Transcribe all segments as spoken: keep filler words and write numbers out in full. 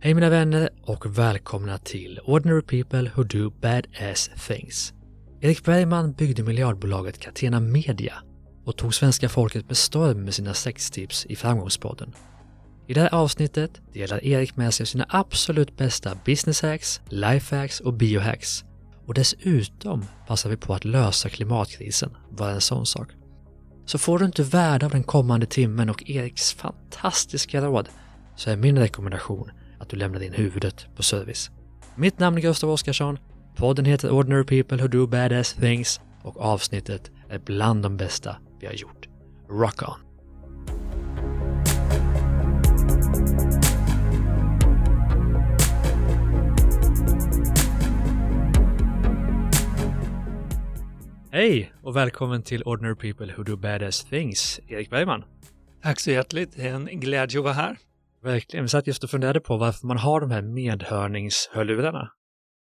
Hej mina vänner och välkomna till Ordinary People Who Do Badass Things. Erik Bergman byggde miljardbolaget Catena Media och tog svenska folket med storm med sina sextips i framgångspodden. I det här avsnittet delar Erik med sig av sina absolut bästa business hacks, life hacks och biohacks. Och dessutom passar vi på att lösa klimatkrisen, var en sån sak. Så får du inte värde av den kommande timmen och Eriks fantastiska råd, så är min rekommendation att du lämnar in huvudet på service. Mitt namn är Gustav Oskarsson, podden heter Ordinary People Who Do Badass Things och avsnittet är bland de bästa vi har gjort. Rock on! Hej och välkommen till Ordinary People Who Do Badass Things, Erik Bergman. Tack så hjärtligt, det är en glädje att vara här. Verkligen, vi satt just och funderade på varför man har de här medhörningshörlurarna.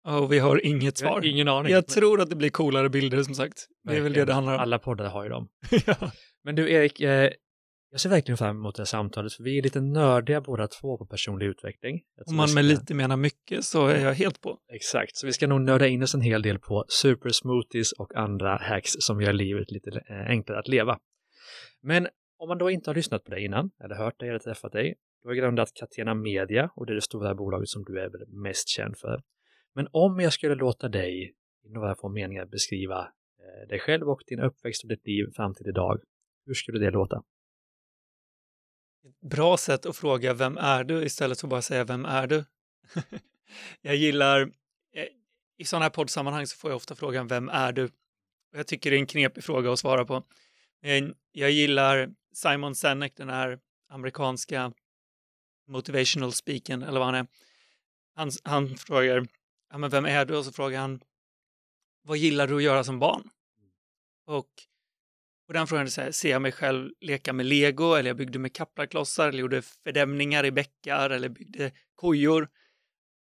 Ja, och vi har inget svar. Jag, ingen aning. Jag men... tror att det blir coolare bilder som sagt. Verkligen. Det är väl det det handlar om. Alla poddar har ju dem. Ja. Men du Erik, eh, jag ser verkligen fram emot det här samtalet för vi är lite nördiga båda två på personlig utveckling. Om man ska... med lite menar mycket så är jag helt på. Exakt, så vi ska nog nörda in oss en hel del på supersmoothies och andra hacks som gör livet lite eh, enklare att leva. Men om man då inte har lyssnat på dig innan, eller hört dig eller träffat dig, du har grundat Catena Media och det är det stora bolaget som du är mest känd för. Men om jag skulle låta dig i några få meningar beskriva dig själv och din uppväxt och ditt liv fram till idag, hur skulle det låta? Ett bra sätt att fråga vem är du istället för att bara säga vem är du? Jag gillar, i sådana här poddsammanhang så får jag ofta frågan vem är du? Och jag tycker det är en knepig fråga att svara på. Men jag gillar Simon Sinek, den här amerikanska motivational speaking eller vad han är. Han, han frågar, ja, men vem är du? Och så frågar han, vad gillar du att göra som barn? Mm. Och på den frågan så här, ser jag mig själv leka med Lego, eller jag byggde med kapplarklossar, eller gjorde fördämningar i bäckar, eller byggde kojor.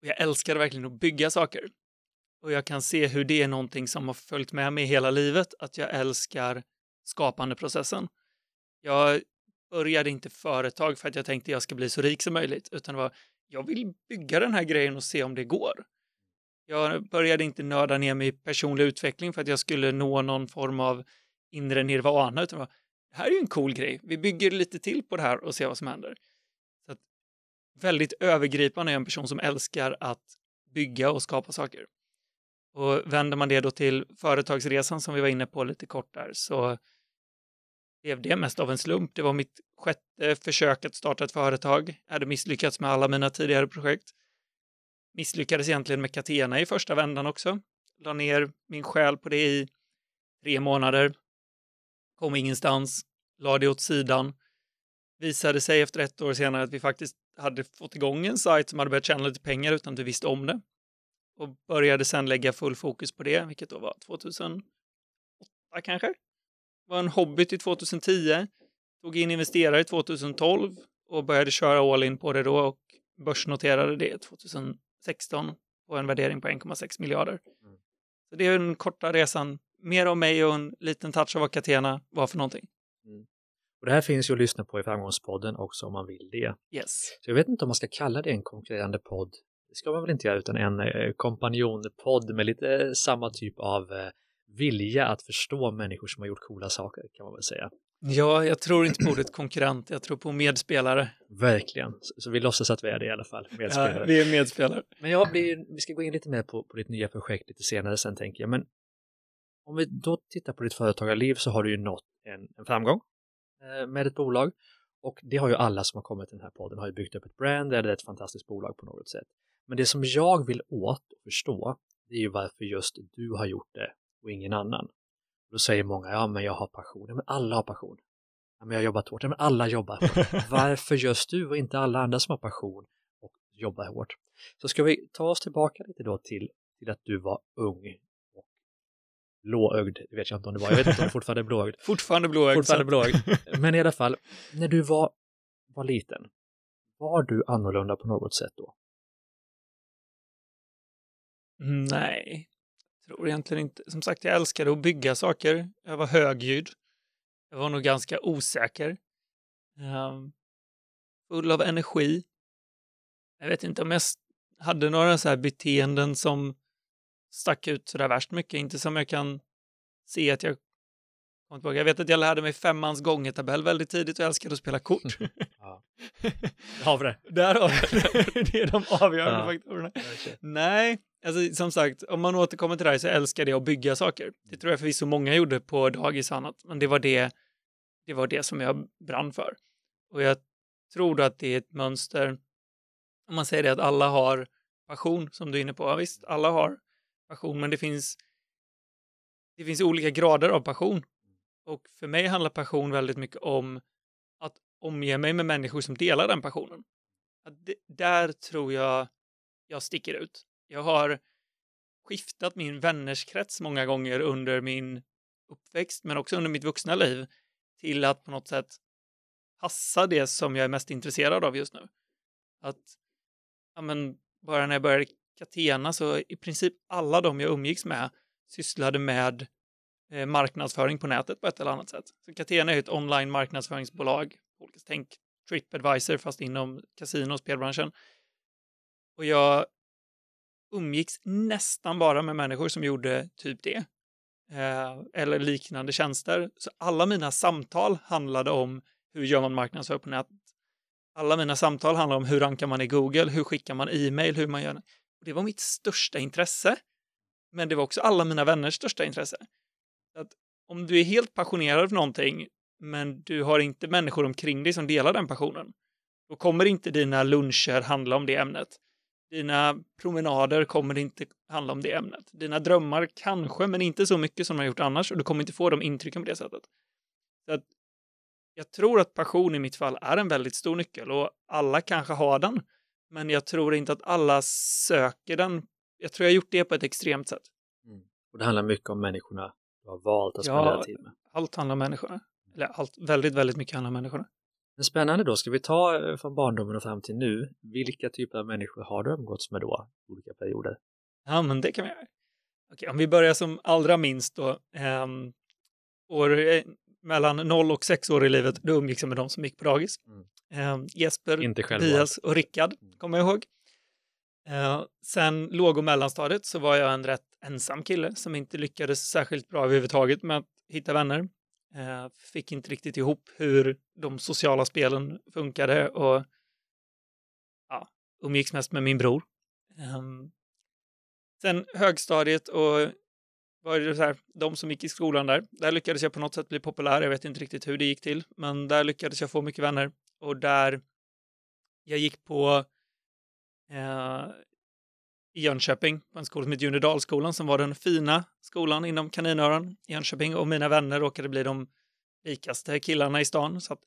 Och jag älskar verkligen att bygga saker. Och jag kan se hur det är någonting som har följt med mig hela livet, att jag älskar skapandeprocessen. Jag började inte företag för att jag tänkte jag ska bli så rik som möjligt, utan det var, jag vill bygga den här grejen och se om det går. Jag började inte nörda ner mig i personlig utveckling för att jag skulle nå någon form av inre nirvana, utan det var, det här är ju en cool grej, vi bygger lite till på det här och ser vad som händer. Så att, väldigt övergripande är en person som älskar att bygga och skapa saker. Och vänder man det då till företagsresan som vi var inne på lite kort där, så blev det mest av en slump. Det var mitt sjätte försök att starta ett företag. Jag hade misslyckats med alla mina tidigare projekt. Misslyckades egentligen med Catena i första vändan också. La ner min själ på det i tre månader. Kom ingenstans. La det åt sidan. Visade sig efter ett år senare att vi faktiskt hade fått igång en sajt som hade börjat tjäna lite pengar utan att vi visste om det. Och började sedan lägga full fokus på det, vilket då var tjugohundraåtta kanske. Var en hobby till tjugohundratio, tog in investerare tjugotolv och började köra all in på det då och börsnoterade det tjugosexton på en värdering på en komma sex miljarder. Mm. Så det är den korta resan, mer om mig och en liten touch av vad Catena var för någonting. Mm. Och det här finns ju att lyssna på i framgångspodden också om man vill det. Yes. Så jag vet inte om man ska kalla det en konkurrerande podd, det ska man väl inte göra, utan en eh, kompanjonpodd med lite eh, samma typ av eh, vilja att förstå människor som har gjort coola saker, kan man väl säga. Ja, jag tror inte på ordet konkurrent, jag tror på medspelare. Verkligen, så, så vi låtsas att vi är det i alla fall, medspelare. Ja, vi är medspelare. Men jag blir, vi ska gå in lite mer på, på ditt nya projekt lite senare sen tänker jag, men om vi då tittar på ditt företagarliv så har du ju nått en, en framgång eh, med ett bolag, och det har ju alla som har kommit till den här podden, har ju byggt upp ett brand eller ett fantastiskt bolag på något sätt. Men det som jag vill åt och förstå, det är ju varför just du har gjort det och ingen annan. Då säger många, ja men jag har passion. Ja, men alla har passion. Ja men jag har jobbat hårt. Ja men alla jobbar hårt. Varför just du och inte alla andra som har passion och jobbar hårt? Så ska vi ta oss tillbaka lite då till, till att du var ung och blåögd. Det vet jag inte om det var. Jag vet inte om du fortfarande är blåögd. Fortfarande blåögd. Fortfarande blåögd. Men i alla fall, när du var, var liten, var du annorlunda på något sätt då? Nej. Tror egentligen inte. Som sagt, jag älskade att bygga saker. Jag var högljudd. Jag var nog ganska osäker. Um, full av energi. jag vet inte om jag hade några så här beteenden som stack ut så där värst mycket. Inte som jag kan se att jag kom tillbaka. Jag vet att jag lärde mig femmans gångetabell väldigt tidigt och jag älskade att spela kort. Ja. Har vi det? Där har vi det. Det är de avgörande ja. faktorerna. Okay. Nej, alltså som sagt, om man återkommer till det här så älskar det att bygga saker. Det tror jag förvisso många gjorde på dagis och annat. Men det var det, det var det som jag brann för. Och jag tror då att det är ett mönster. Om man säger det att alla har passion, som du är inne på. Ja, visst, alla har passion, men det finns, det finns olika grader av passion. Och för mig handlar passion väldigt mycket om att omge mig med människor som delar den passionen. Att det, där tror jag jag sticker ut. Jag har skiftat min vännerskrets många gånger under min uppväxt, men också under mitt vuxna liv, till att på något sätt passa det som jag är mest intresserad av just nu. Att ja, men, bara när jag började Catena så i princip alla de jag umgicks med sysslade med eh, marknadsföring på nätet på ett eller annat sätt. Så Catena är ett online marknadsföringsbolag. Tänk TripAdvisor fast inom kasino- och spelbranschen. Och jag umgicks nästan bara med människor som gjorde typ det. Eh, eller liknande tjänster. Så alla mina samtal handlade om hur gör man marknadsföring på nätet. Alla mina samtal handlar om hur rankar man i Google, hur skickar man e-mail, hur man gör det. Och det var mitt största intresse. Men det var också alla mina vänners största intresse. Att om du är helt passionerad för någonting men du har inte människor omkring dig som delar den passionen, då kommer inte dina luncher handla om det ämnet. Dina promenader kommer inte handla om det ämnet. Dina drömmar kanske, men inte så mycket som de har gjort annars. Och du kommer inte få de intrycken på det sättet. Så att jag tror att passion i mitt fall är en väldigt stor nyckel och alla kanske har den, men jag tror inte att alla söker den. Jag tror jag har gjort det på ett extremt sätt. Mm. Och det handlar mycket om människorna du har valt att spendera ja, tid med. Allt handlar om människorna. Eller allt, väldigt, väldigt mycket handlar om människorna. Men spännande då, ska vi ta från barndomen och fram till nu, vilka typer av människor har du umgåtts med då i olika perioder? Ja, men det kan vi göra. Okej, om vi börjar som allra minst då. Ehm, år... Mellan noll och sex år i livet, då umgicks jag med de som gick på dagis. Mm. Eh, Jesper, Bias och Rickard, mm. kommer jag ihåg. Eh, sen låg- och mellanstadiet så var jag en rätt ensam kille som inte lyckades särskilt bra överhuvudtaget med att hitta vänner. Eh, fick inte riktigt ihop hur de sociala spelen funkade och ja, umgicks mest med min bror. Eh, sen högstadiet och var det så här, de som gick i skolan där. Där lyckades jag på något sätt bli populär. Jag vet inte riktigt hur det gick till. Men där lyckades jag få mycket vänner. Och där jag gick på eh, i Jönköping. På en skola som heter Junedalskolan. Som var den fina skolan inom Kaninöron i Jönköping. Och mina vänner råkade bli de rikaste killarna i stan. Så att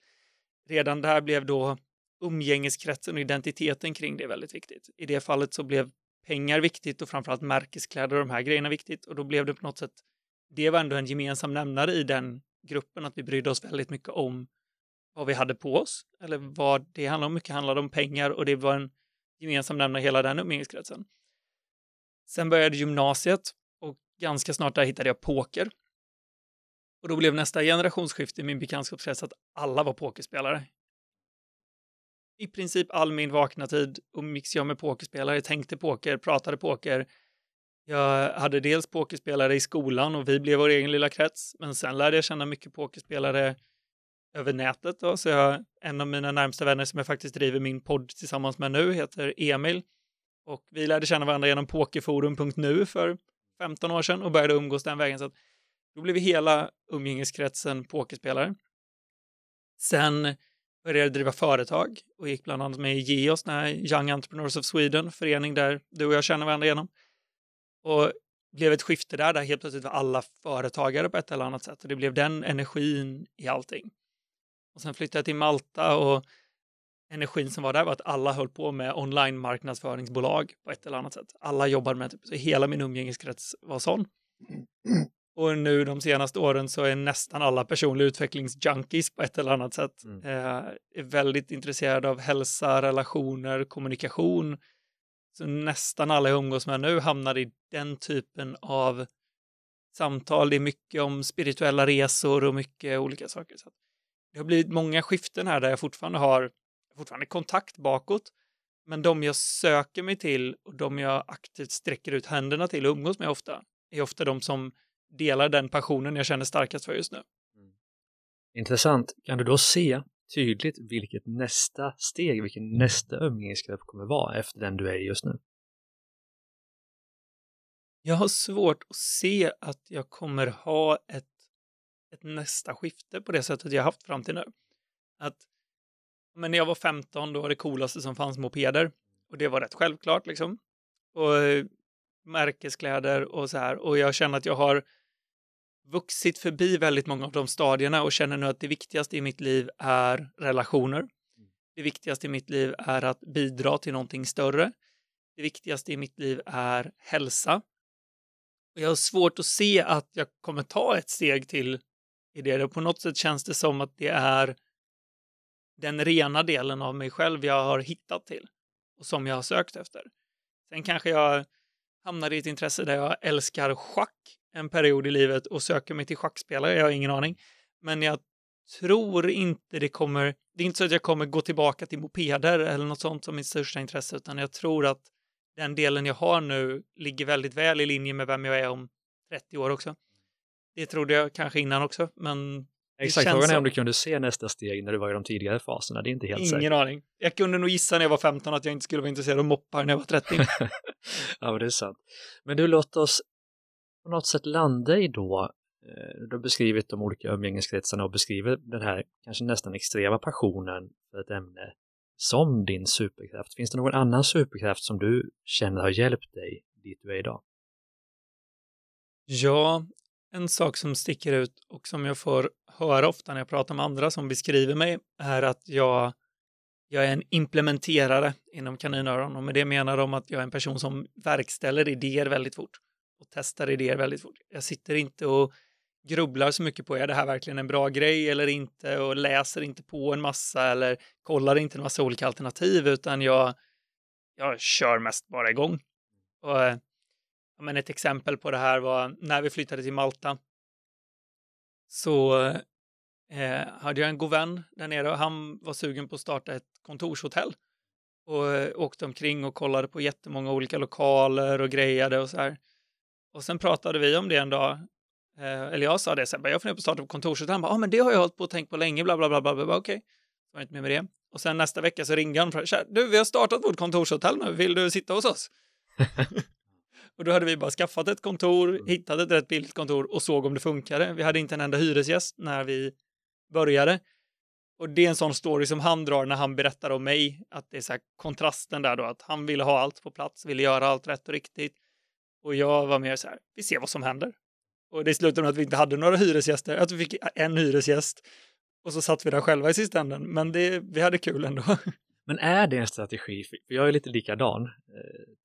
redan där blev då umgängeskretsen och identiteten kring det väldigt viktigt. I det fallet så blev pengar viktigt och framförallt märkeskläder och de här grejerna viktigt. Och då blev det på något sätt, det var ändå en gemensam nämnare i den gruppen att vi brydde oss väldigt mycket om vad vi hade på oss. Eller vad det handlade om, mycket handlade om pengar och det var en gemensam nämnare i hela den umgängeskretsen. Sen började gymnasiet och ganska snart där hittade jag poker. Och då blev nästa generationsskift i min bekantskapskrets att alla var pokerspelare. I princip all min vakna tid umgicks jag med pokerspelare, tänkte poker, pratade poker. Jag hade dels pokerspelare i skolan och vi blev vår egen lilla krets. Men sen lärde jag känna mycket pokerspelare över nätet. Då. Så jag, en av mina närmsta vänner som jag faktiskt driver min podd tillsammans med nu heter Emil. Och vi lärde känna varandra genom Pokerforum punkt nu för femton år sedan och började umgås den vägen. Så att då blev vi hela umgängeskretsen pokerspelare. Sen började driva företag och gick bland annat med i Geos, Young Entrepreneurs of Sweden, förening där du och jag känner varandra genom. Och blev ett skifte där, där helt plötsligt var alla företagare på ett eller annat sätt. Och det blev den energin i allting. Och sen flyttade jag till Malta och energin som var där var att alla höll på med online marknadsföringsbolag på ett eller annat sätt. Alla jobbade med typ, så hela min umgängeskrets var sån. Och nu de senaste åren så är nästan alla personliga utvecklingsjunkies på ett eller annat sätt. Mm. Eh, är väldigt intresserade av hälsa, relationer, kommunikation. Så nästan alla jag umgås med nu hamnar i den typen av samtal. Det är mycket om spirituella resor och mycket olika saker. Så det har blivit många skiften här där jag fortfarande har fortfarande kontakt bakåt. Men de jag söker mig till och de jag aktivt sträcker ut händerna till och umgås med ofta är ofta de som delar den passionen jag känner starkast för just nu. Mm. Intressant. Kan du då se tydligt vilket nästa steg, vilken nästa umgängesgrupp kommer vara efter den du är just nu? Jag har svårt att se att jag kommer ha ett, ett nästa skifte på det sättet jag haft fram till nu. Att men när jag var femton då var det coolaste som fanns mopeder. Och det var rätt självklart liksom. Och eh, märkeskläder och så här. Och jag känner att jag har vuxit förbi väldigt många av de stadierna. Och känner nu att det viktigaste i mitt liv är relationer. Det viktigaste i mitt liv är att bidra till någonting större. Det viktigaste i mitt liv är hälsa. Och jag har svårt att se att jag kommer ta ett steg till i det. Och på något sätt känns det som att det är den rena delen av mig själv jag har hittat till. Och som jag har sökt efter. Sen kanske jag hamnar i ett intresse där jag älskar schack en period i livet. Och söker mig till schackspelare. Jag har ingen aning. Men jag tror inte det kommer. Det är inte så att jag kommer gå tillbaka till mopeder. Eller något sånt som mitt största intresse. Utan jag tror att den delen jag har nu ligger väldigt väl i linje med vem jag är om trettio år också. Det trodde jag kanske innan också. Men exakt, frågan är om du kunde se nästa steg när du var i de tidigare faserna. Det är inte helt ingen säkert. Ingen aning. Jag kunde nog gissa när jag var femton att jag inte skulle vara intresserad av moppar när jag var trettio. Ja, men det är sant. Men du, låt oss på något sätt landa i då. Du har beskrivit de olika umgängeskretsarna och beskriver den här kanske nästan extrema passionen för ett ämne som din superkraft. Finns det någon annan superkraft som du känner har hjälpt dig dit du är idag? Ja, en sak som sticker ut och som jag får höra ofta när jag pratar med andra som beskriver mig är att jag, jag är en implementerare inom kaninöron. Och med det menar de att jag är en person som verkställer idéer väldigt fort och testar idéer väldigt fort. Jag sitter inte och grubblar så mycket på är det här verkligen en bra grej eller inte och läser inte på en massa eller kollar inte en massa olika alternativ utan jag, jag kör mest bara igång. Och men ett exempel på det här var när vi flyttade till Malta så eh, hade jag en god vän där nere och han var sugen på att starta ett kontorshotell och eh, åkte omkring och kollade på jättemånga olika lokaler och grejade och så här. Och sen pratade vi om det en dag eh, eller jag sa det så här, jag funderar på att starta ett kontorshotell. Han bara, ah, men det har jag hållit på och tänkt på länge bla bla bla bla, bla. Okej, okay. Så var inte mer med det. Och sen nästa vecka så ringde han och frågade, du vi har startat vårt kontorshotell nu, vill du sitta hos oss? Och då hade vi bara skaffat ett kontor, hittat ett rätt billigt kontor och såg om det funkade. Vi hade inte en enda hyresgäst när vi började. Och det är en sån story som han drar när han berättar om mig. Att det är så här kontrasten där då. Att han ville ha allt på plats, ville göra allt rätt och riktigt. Och jag var mer så här, vi ser vad som händer. Och det slutade med att vi inte hade några hyresgäster. Att vi fick en hyresgäst. Och så satt vi där själva i sista änden. Men det, vi hade kul ändå. Men är det en strategi, för jag är lite likadan, eh,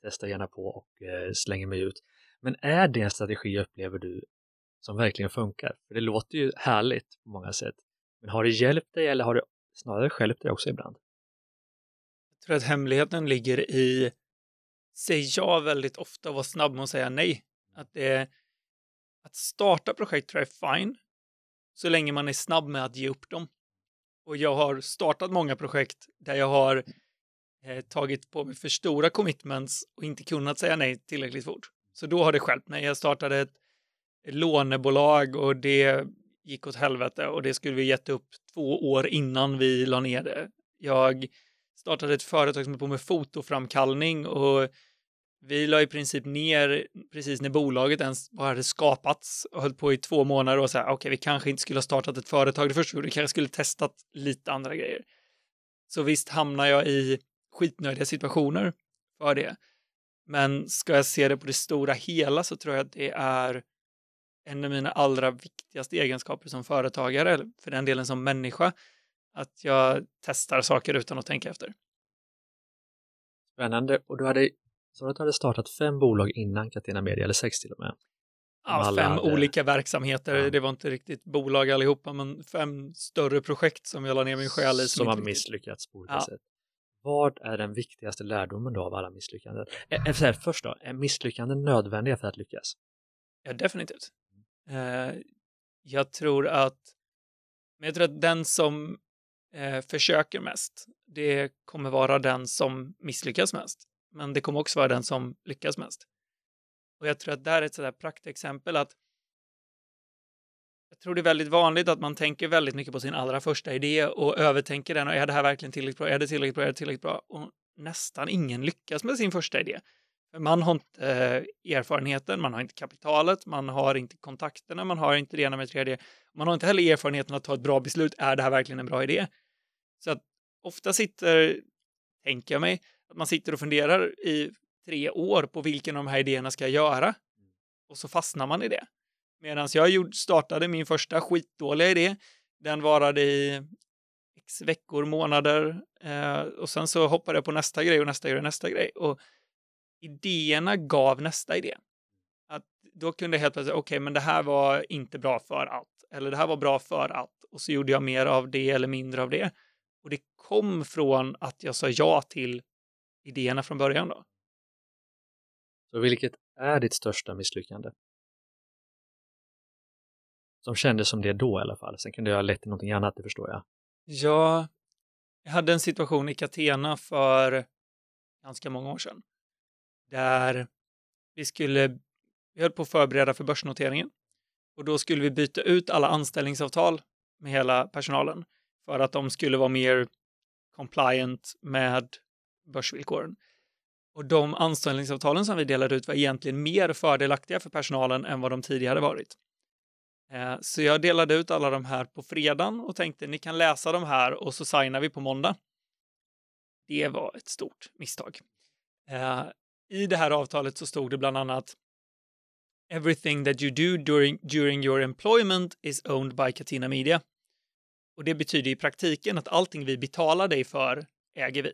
testar gärna på och eh, slänger mig ut. Men är det en strategi, upplever du, som verkligen funkar? För det låter ju härligt på många sätt. Men har det hjälpt dig eller har det snarare hjälpt dig också ibland? Jag tror att hemligheten ligger i, säger jag väldigt ofta, och vara snabb med att säga nej. Att, det, att starta projekt tror jag är fine, så länge man är snabb med att ge upp dem. Och jag har startat många projekt där jag har eh, tagit på mig för stora commitments och inte kunnat säga nej tillräckligt fort. Så då har det hjälpt mig. Jag startade ett lånebolag och det gick åt helvete och det skulle vi gett upp två år innan vi la ner det. Jag startade ett företag som är på med fotoframkallning och vi la i princip ner precis när bolaget ens bara hade skapats och höll på i två månader och så här, okej okay, vi kanske inte skulle ha startat ett företag det första, vi kanske skulle testat lite andra grejer. Så visst hamnar jag i skitnödiga situationer för det. Men ska jag se det på det stora hela så tror jag att det är en av mina allra viktigaste egenskaper som företagare, eller för den delen som människa, att jag testar saker utan att tänka efter. Spännande, och du hade Så du hade startat fem bolag innan Catena Media, eller sex till och med. Ja, fem hade... olika verksamheter. Ja. Det var inte riktigt bolag allihopa, men fem större projekt som jag la ner min själ i. Som har misslyckats på olika ja. sätt. Vad är den viktigaste lärdomen då av alla misslyckanden? Ä- först då, är misslyckanden nödvändiga för att lyckas? Ja, definitivt. Mm. Eh, jag tror att men jag tror att den som eh, försöker mest, det kommer vara den som misslyckas mest. Men det kommer också vara den som lyckas mest. Och jag tror att det här är ett sådär praktexempel att jag tror det är väldigt vanligt att man tänker väldigt mycket på sin allra första idé och övertänker den. Och är det här verkligen tillräckligt bra? Är det tillräckligt bra? Är det tillräckligt bra? Och nästan ingen lyckas med sin första idé. Man har inte eh, erfarenheten, man har inte kapitalet, man har inte kontakterna, man har inte det ena med tredje. Man har inte heller erfarenheten att ta ett bra beslut. Är det här verkligen en bra idé? Så att ofta sitter, tänker jag mig, att man sitter och funderar i tre år på vilken av de här idéerna ska jag göra. Och så fastnar man i det. Medan jag startade min första skitdåliga idé. Den varade i x veckor, månader. Eh, och sen så hoppade jag på nästa grej och nästa grej och nästa grej. Och idéerna gav nästa idé. Att då kunde jag helt plötsligt säga, okej, okay, men det här var inte bra för allt. Eller det här var bra för allt. Och så gjorde jag mer av det eller mindre av det. Och det kom från att jag sa ja till idéerna från början då. Så vilket är ditt största misslyckande? Som kändes som det då i alla fall. Sen kunde jag ha lett till någonting annat, det förstår jag. Ja, jag hade en situation i Catena för ganska många år sedan. Där vi skulle, vi höll på att förbereda för börsnoteringen. Och då skulle vi byta ut alla anställningsavtal med hela personalen. För att de skulle vara mer compliant med börsvillkoren. Och de anställningsavtalen som vi delade ut var egentligen mer fördelaktiga för personalen än vad de tidigare varit. Så jag delade ut alla de här på fredagen och tänkte ni kan läsa de här och så signar vi på måndag. Det var ett stort misstag. I det här avtalet så stod det bland annat Everything that you do during, during your employment is owned by Catena Media. Och det betyder i praktiken att allting vi betalar dig för äger vi.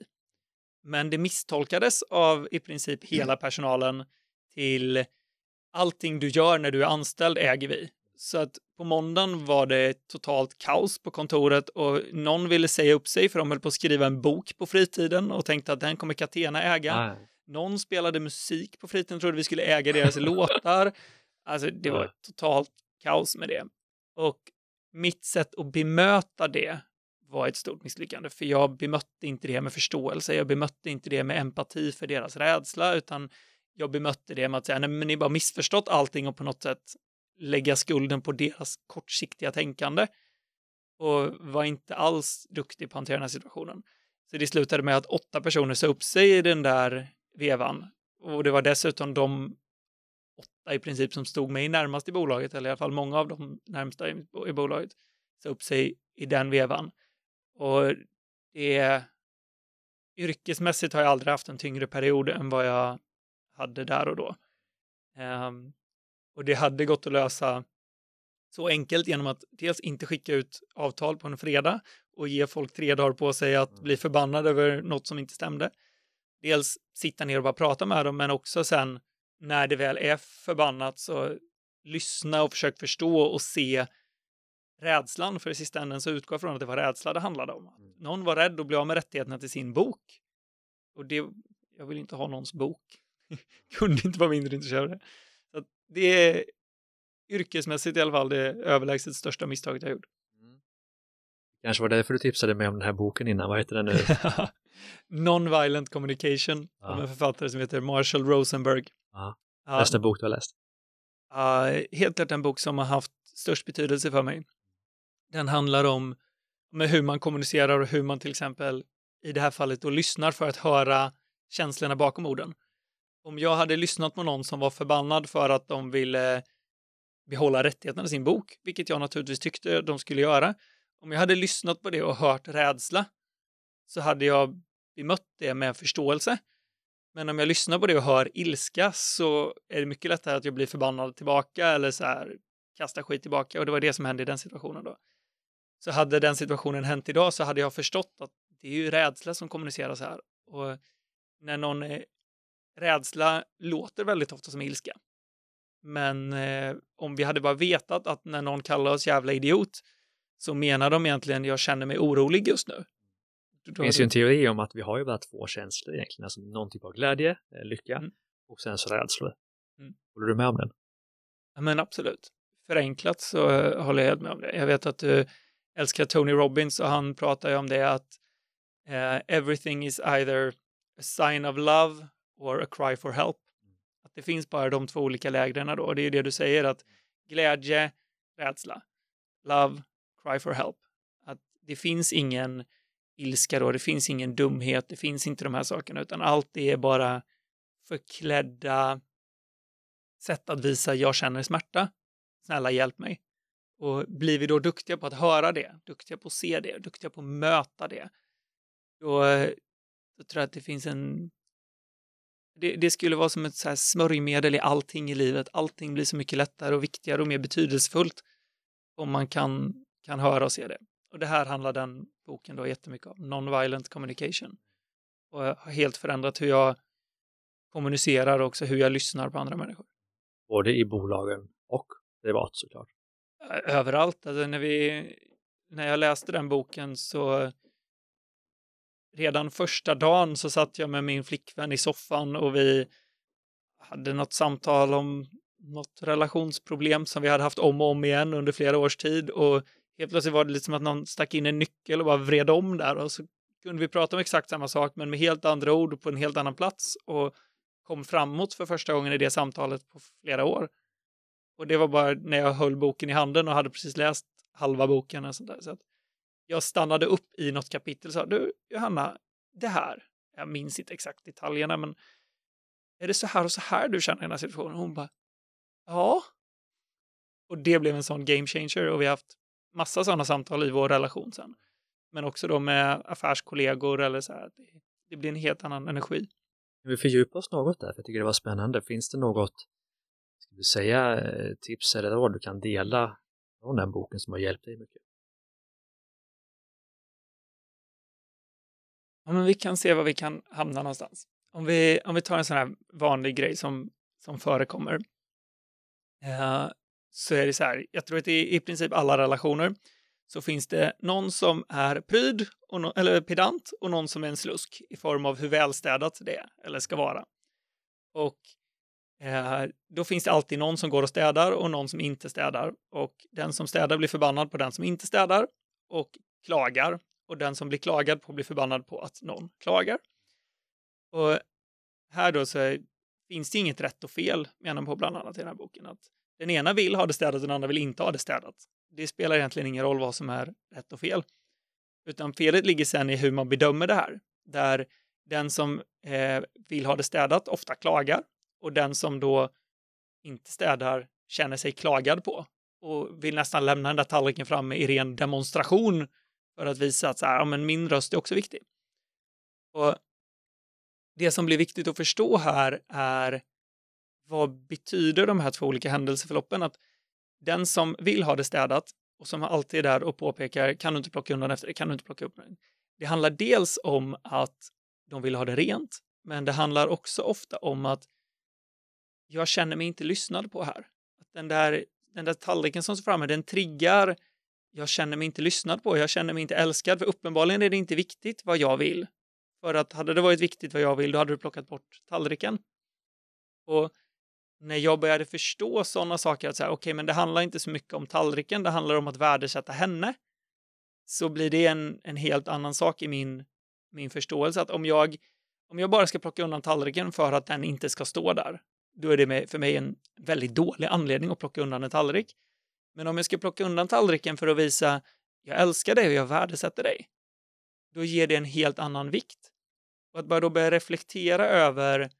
Men det misstolkades av i princip hela personalen till allting du gör när du är anställd äger vi. Så att på måndagen var det totalt kaos på kontoret och någon ville säga upp sig för de höll på att skriva en bok på fritiden och tänkte att den kommer Catena äga. Nej. Någon spelade musik på fritiden och trodde vi skulle äga deras låtar. Alltså det var totalt kaos med det. Och mitt sätt att bemöta det var ett stort misslyckande. För jag bemötte inte det med förståelse. Jag bemötte inte det med empati för deras rädsla. Utan jag bemötte det med att säga nej men ni bara missförstått allting och på något sätt lägga skulden på deras kortsiktiga tänkande. Och var inte alls duktig på att hantera den här situationen. Så det slutade med att åtta personer sa upp sig i den där vevan. Och det var dessutom de åtta i princip som stod mig närmast i bolaget. Eller i alla fall många av de närmsta i, i bolaget sa upp sig i den vevan. Och det yrkesmässigt har jag aldrig haft en tyngre period än vad jag hade där och då. Um, och det hade gått att lösa så enkelt genom att dels inte skicka ut avtal på en fredag och ge folk tre dagar på sig att bli förbannade över något som inte stämde. Dels sitta ner och bara prata med dem men också sen när det väl är förbannat så lyssna och försök förstå och se rädslan, för i sista änden så utgår från att det var rädsla det handlade om. Att någon var rädd och blev av med rättigheterna till sin bok. Och det, jag vill inte ha någons bok. Kunde inte vara mindre intresserad av det. Så att det är yrkesmässigt i alla fall det överlägset största misstaget jag gjort. Mm. Kanske var det därför du tipsade mig om den här boken innan. Vad heter den nu? Non-violent Communication. Ja. Av en författare som heter Marshall Rosenberg. Ja. Nästa uh, bok du har läst. Uh, helt klart en bok som har haft störst betydelse för mig. Den handlar om med hur man kommunicerar och hur man till exempel i det här fallet då lyssnar för att höra känslorna bakom orden. Om jag hade lyssnat på någon som var förbannad för att de ville behålla rättigheterna i sin bok, vilket jag naturligtvis tyckte de skulle göra. Om jag hade lyssnat på det och hört rädsla så hade jag bemött det med förståelse. Men om jag lyssnar på det och hör ilska så är det mycket lättare att jag blir förbannad tillbaka eller så här kasta skit tillbaka. Och det var det som hände i den situationen då. Så hade den situationen hänt idag så hade jag förstått att det är ju rädsla som kommuniceras här. Och när någon är rädsla låter väldigt ofta som ilska. Men eh, om vi hade bara vetat att när någon kallar oss jävla idiot så menar de egentligen jag känner mig orolig just nu. Det finns ju en teori om att vi har ju bara två känslor egentligen. Alltså någon typ av glädje, lycka mm. och sen så rädsla. Mm. Håller du med om den? Ja men absolut. Förenklat så håller jag med om det. Jag vet att du älskar Tony Robbins, och han pratar ju om det att uh, everything is either a sign of love or a cry for help. Att det finns bara de två olika lägrena då. Och det är det du säger, att glädje, rädsla. Love, cry for help. Att det finns ingen ilska då, det finns ingen dumhet, det finns inte de här sakerna, utan allt det är bara förklädda sätt att visa jag känner smärta, snälla hjälp mig. Och blir vi då duktiga på att höra det, duktiga på att se det, duktiga på att möta det, då, då tror jag att det finns en det, det skulle vara som ett så här smörjmedel i allting i livet. Allting blir så mycket lättare och viktigare och mer betydelsefullt om man kan, kan höra och se det. Och det här handlar den boken då jättemycket om, Non-violent Communication. Och har helt förändrat hur jag kommunicerar och också hur jag lyssnar på andra människor. Både i bolagen och privat såklart. Överallt. Alltså när, vi, när jag läste den boken så redan första dagen så satt jag med min flickvän i soffan och vi hade något samtal om något relationsproblem som vi hade haft om och om igen under flera års tid, och helt plötsligt var det lite som att någon stack in en nyckel och bara vred om där, och så kunde vi prata om exakt samma sak men med helt andra ord på en helt annan plats, och kom framåt för första gången i det samtalet på flera år. Och det var bara när jag höll boken i handen och hade precis läst halva boken och sånt där. Så att jag stannade upp i något kapitel och sa, du Johanna, det här, jag minns inte exakt detaljerna, men är det så här och så här du känner i den här situationen? Och hon bara, ja. Och det blev en sån game changer, och vi har haft massa sådana samtal i vår relation sen. Men också då med affärskollegor eller så här. Det, det blir en helt annan energi. Vi fördjupar oss något där, för jag tycker det var spännande. Finns det något, ska vi säga, tips eller råd du kan dela från den boken som har hjälpt dig mycket? Ja, men vi kan se vad vi kan hamna någonstans. Om vi, om vi tar en sån här vanlig grej som, som förekommer. Uh, så är det så här. Jag tror att i, i princip alla relationer så finns det någon som är pryd och no, eller pedant, och någon som är en slusk i form av hur välstädat det är eller ska vara. Och eh, då finns det alltid någon som går och städar och någon som inte städar. Och den som städar blir förbannad på den som inte städar och klagar. Och den som blir klagad på blir förbannad på att någon klagar. Och här då så är, finns det inget rätt och fel, menar på bland annat i den här boken, att den ena vill ha det städat och den andra vill inte ha det städat. Det spelar egentligen ingen roll vad som är rätt och fel. Utan felet ligger sen i hur man bedömer det här. Där den som eh, vill ha det städat ofta klagar. Och den som då inte städar känner sig klagad på. Och vill nästan lämna den där tallriken framme i ren demonstration. För att visa att så här, ja, men min röst är också viktig. Och det som blir viktigt att förstå här är, vad betyder de här två olika händelseförloppen? Att den som vill ha det städat och som alltid är där och påpekar, kan du inte plocka undan efter det, kan du inte plocka upp den. Det handlar dels om att de vill ha det rent, men det handlar också ofta om att jag känner mig inte lyssnad på här. Att den där, den där tallriken som står framme, den triggar, jag känner mig inte lyssnad på, jag känner mig inte älskad, för uppenbarligen är det inte viktigt vad jag vill. För att hade det varit viktigt vad jag vill, då hade du plockat bort tallriken. Och när jag började förstå sådana saker, att så här, okej, men det handlar inte så mycket om tallriken, det handlar om att värdesätta henne, så blir det en, en helt annan sak i min, min förståelse. Att om jag, om jag bara ska plocka undan tallriken för att den inte ska stå där, då är det för mig en väldigt dålig anledning att plocka undan en tallrik. Men om jag ska plocka undan tallriken för att visa jag älskar dig och jag värdesätter dig, då ger det en helt annan vikt. Och att bara då börja reflektera över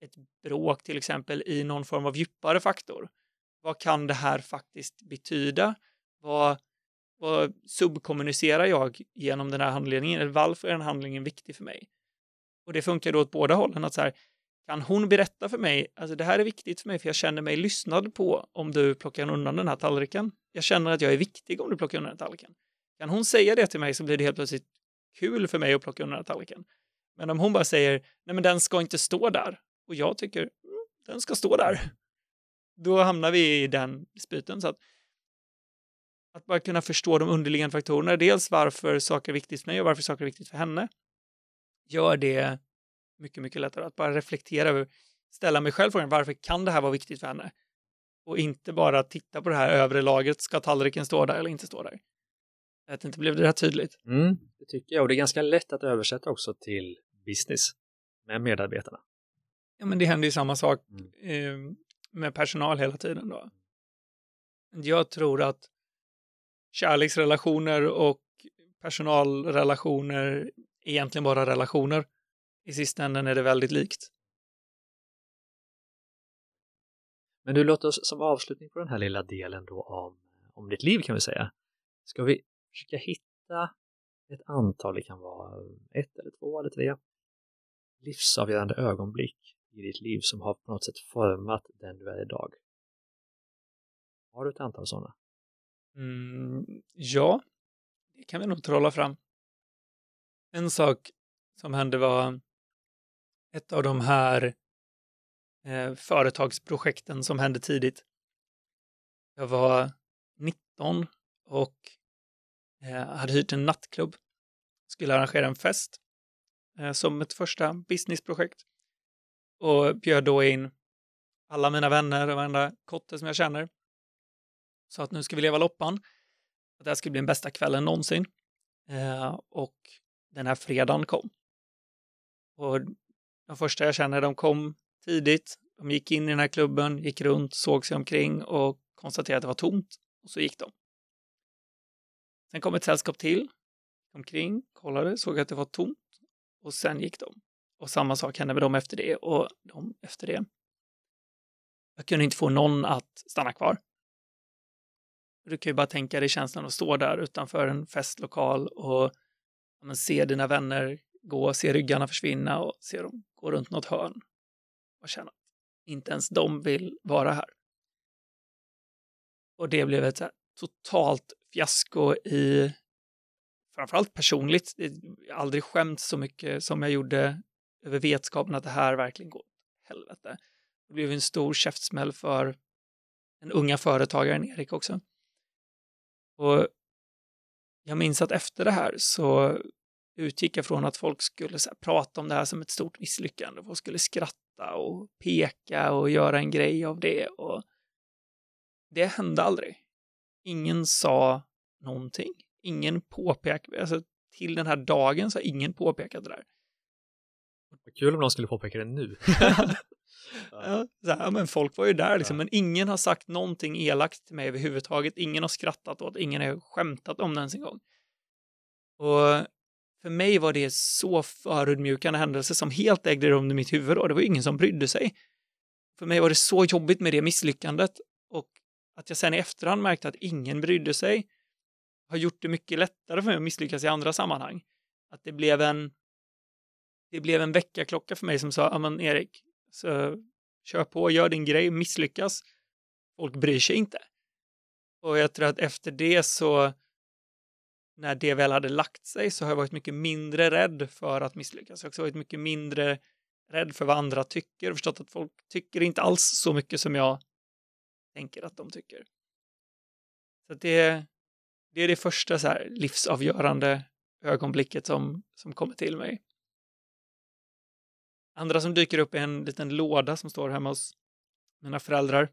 ett bråk till exempel i någon form av djupare faktor. Vad kan det här faktiskt betyda? Vad, vad subkommunicerar jag genom den här handlingen? Eller varför är den handlingen viktig för mig? Och det funkar då åt båda hållen. Att så här, kan hon berätta för mig, alltså det här är viktigt för mig för jag känner mig lyssnad på om du plockar undan den här tallriken. Jag känner att jag är viktig om du plockar undan den här tallriken. Kan hon säga det till mig så blir det helt plötsligt kul för mig att plocka undan den här tallriken. Men om hon bara säger, nej men den ska inte stå där. Och jag tycker, mm, den ska stå där. Då hamnar vi i den dispyten. Så att, att bara kunna förstå de underliggande faktorerna. Dels varför saker är viktigt för mig och varför saker är viktigt för henne. Gör det mycket, mycket lättare. Att bara reflektera över, ställa mig själv frågan, varför kan det här vara viktigt för henne? Och inte bara titta på det här övre lagret. Ska tallriken stå där eller inte stå där? Att inte blev det här tydligt. Mm, det tycker jag. Och det är ganska lätt att översätta också till business med medarbetarna. Ja, men det händer ju samma sak mm. eh, med personal hela tiden då. Jag tror att kärleksrelationer och personalrelationer är egentligen bara relationer. I sista änden är det väldigt likt. Men du, låter oss som avslutning på den här lilla delen då om, om ditt liv kan vi säga. Ska vi försöka hitta ett antal, det kan vara ett eller två eller tre, livsavgörande ögonblick i ditt liv som har på något sätt format den du är idag. Har du ett antal sådana? Mm, ja, det kan vi nog trolla fram. En sak som hände var ett av de här eh, företagsprojekten som hände tidigt. Jag var nitton och eh, hade hyrt en nattklubb. Skulle arrangera en fest eh, som ett första businessprojekt. Och bjöd då in alla mina vänner och varenda kotte som jag känner. Så att nu ska vi leva loppan. Att det här skulle bli den bästa kvällen någonsin. Eh, och den här fredagen kom. Och de första jag känner, de kom tidigt. De gick in i den här klubben, gick runt, såg sig omkring och konstaterade att det var tomt. Och så gick de. Sen kom ett sällskap till. Omkring, kollade, såg att det var tomt. Och sen gick de. Och samma sak hände med dem efter det och de efter det. Jag kunde inte få någon att stanna kvar. Du kan ju bara tänka dig känslan att stå där utanför en festlokal och ja, men, se dina vänner gå, se ryggarna försvinna och se dem gå runt något hörn och känna att inte ens de vill vara här. Och det blev ett så här, totalt fiasko i, framförallt personligt. Jag har aldrig skämt så mycket som jag gjorde över vetskapen att det här verkligen går åt helvete. Det blev en stor käftsmäll för den unga företagaren Erik också. Och jag minns att efter det här så utgick jag från att folk skulle så här, prata om det här som ett stort misslyckande. Folk skulle skratta och peka och göra en grej av det. Och det hände aldrig. Ingen sa någonting. Ingen påpekade. Alltså, till den här dagen så har ingen påpekat det där. Vad kul om någon skulle påpeka det nu. Ja, så här, men folk var ju där liksom, men ingen har sagt någonting elakt till mig överhuvudtaget, ingen har skrattat åt, ingen har skämtat om det ens en gång. Och för mig var det så förödmjukande händelser som helt ägde rum i mitt huvud då. Det var ingen som brydde sig. För mig var det så jobbigt med det misslyckandet, och att jag sen i efterhand märkte att ingen brydde sig har gjort det mycket lättare för mig att misslyckas i andra sammanhang. Att det blev en det blev en väckarklocka för mig som sa, ja men Erik, så kör på, gör din grej, misslyckas. Folk bryr sig inte. Och jag tror att efter det så, när det väl hade lagt sig, så har jag varit mycket mindre rädd för att misslyckas. Jag har också varit mycket mindre rädd för vad andra tycker. Och förstått att folk tycker inte alls så mycket som jag tänker att de tycker. Så det, det är det första så här livsavgörande ögonblicket som, som kommer till mig. Andra som dyker upp är en liten låda som står hemma hos mina föräldrar.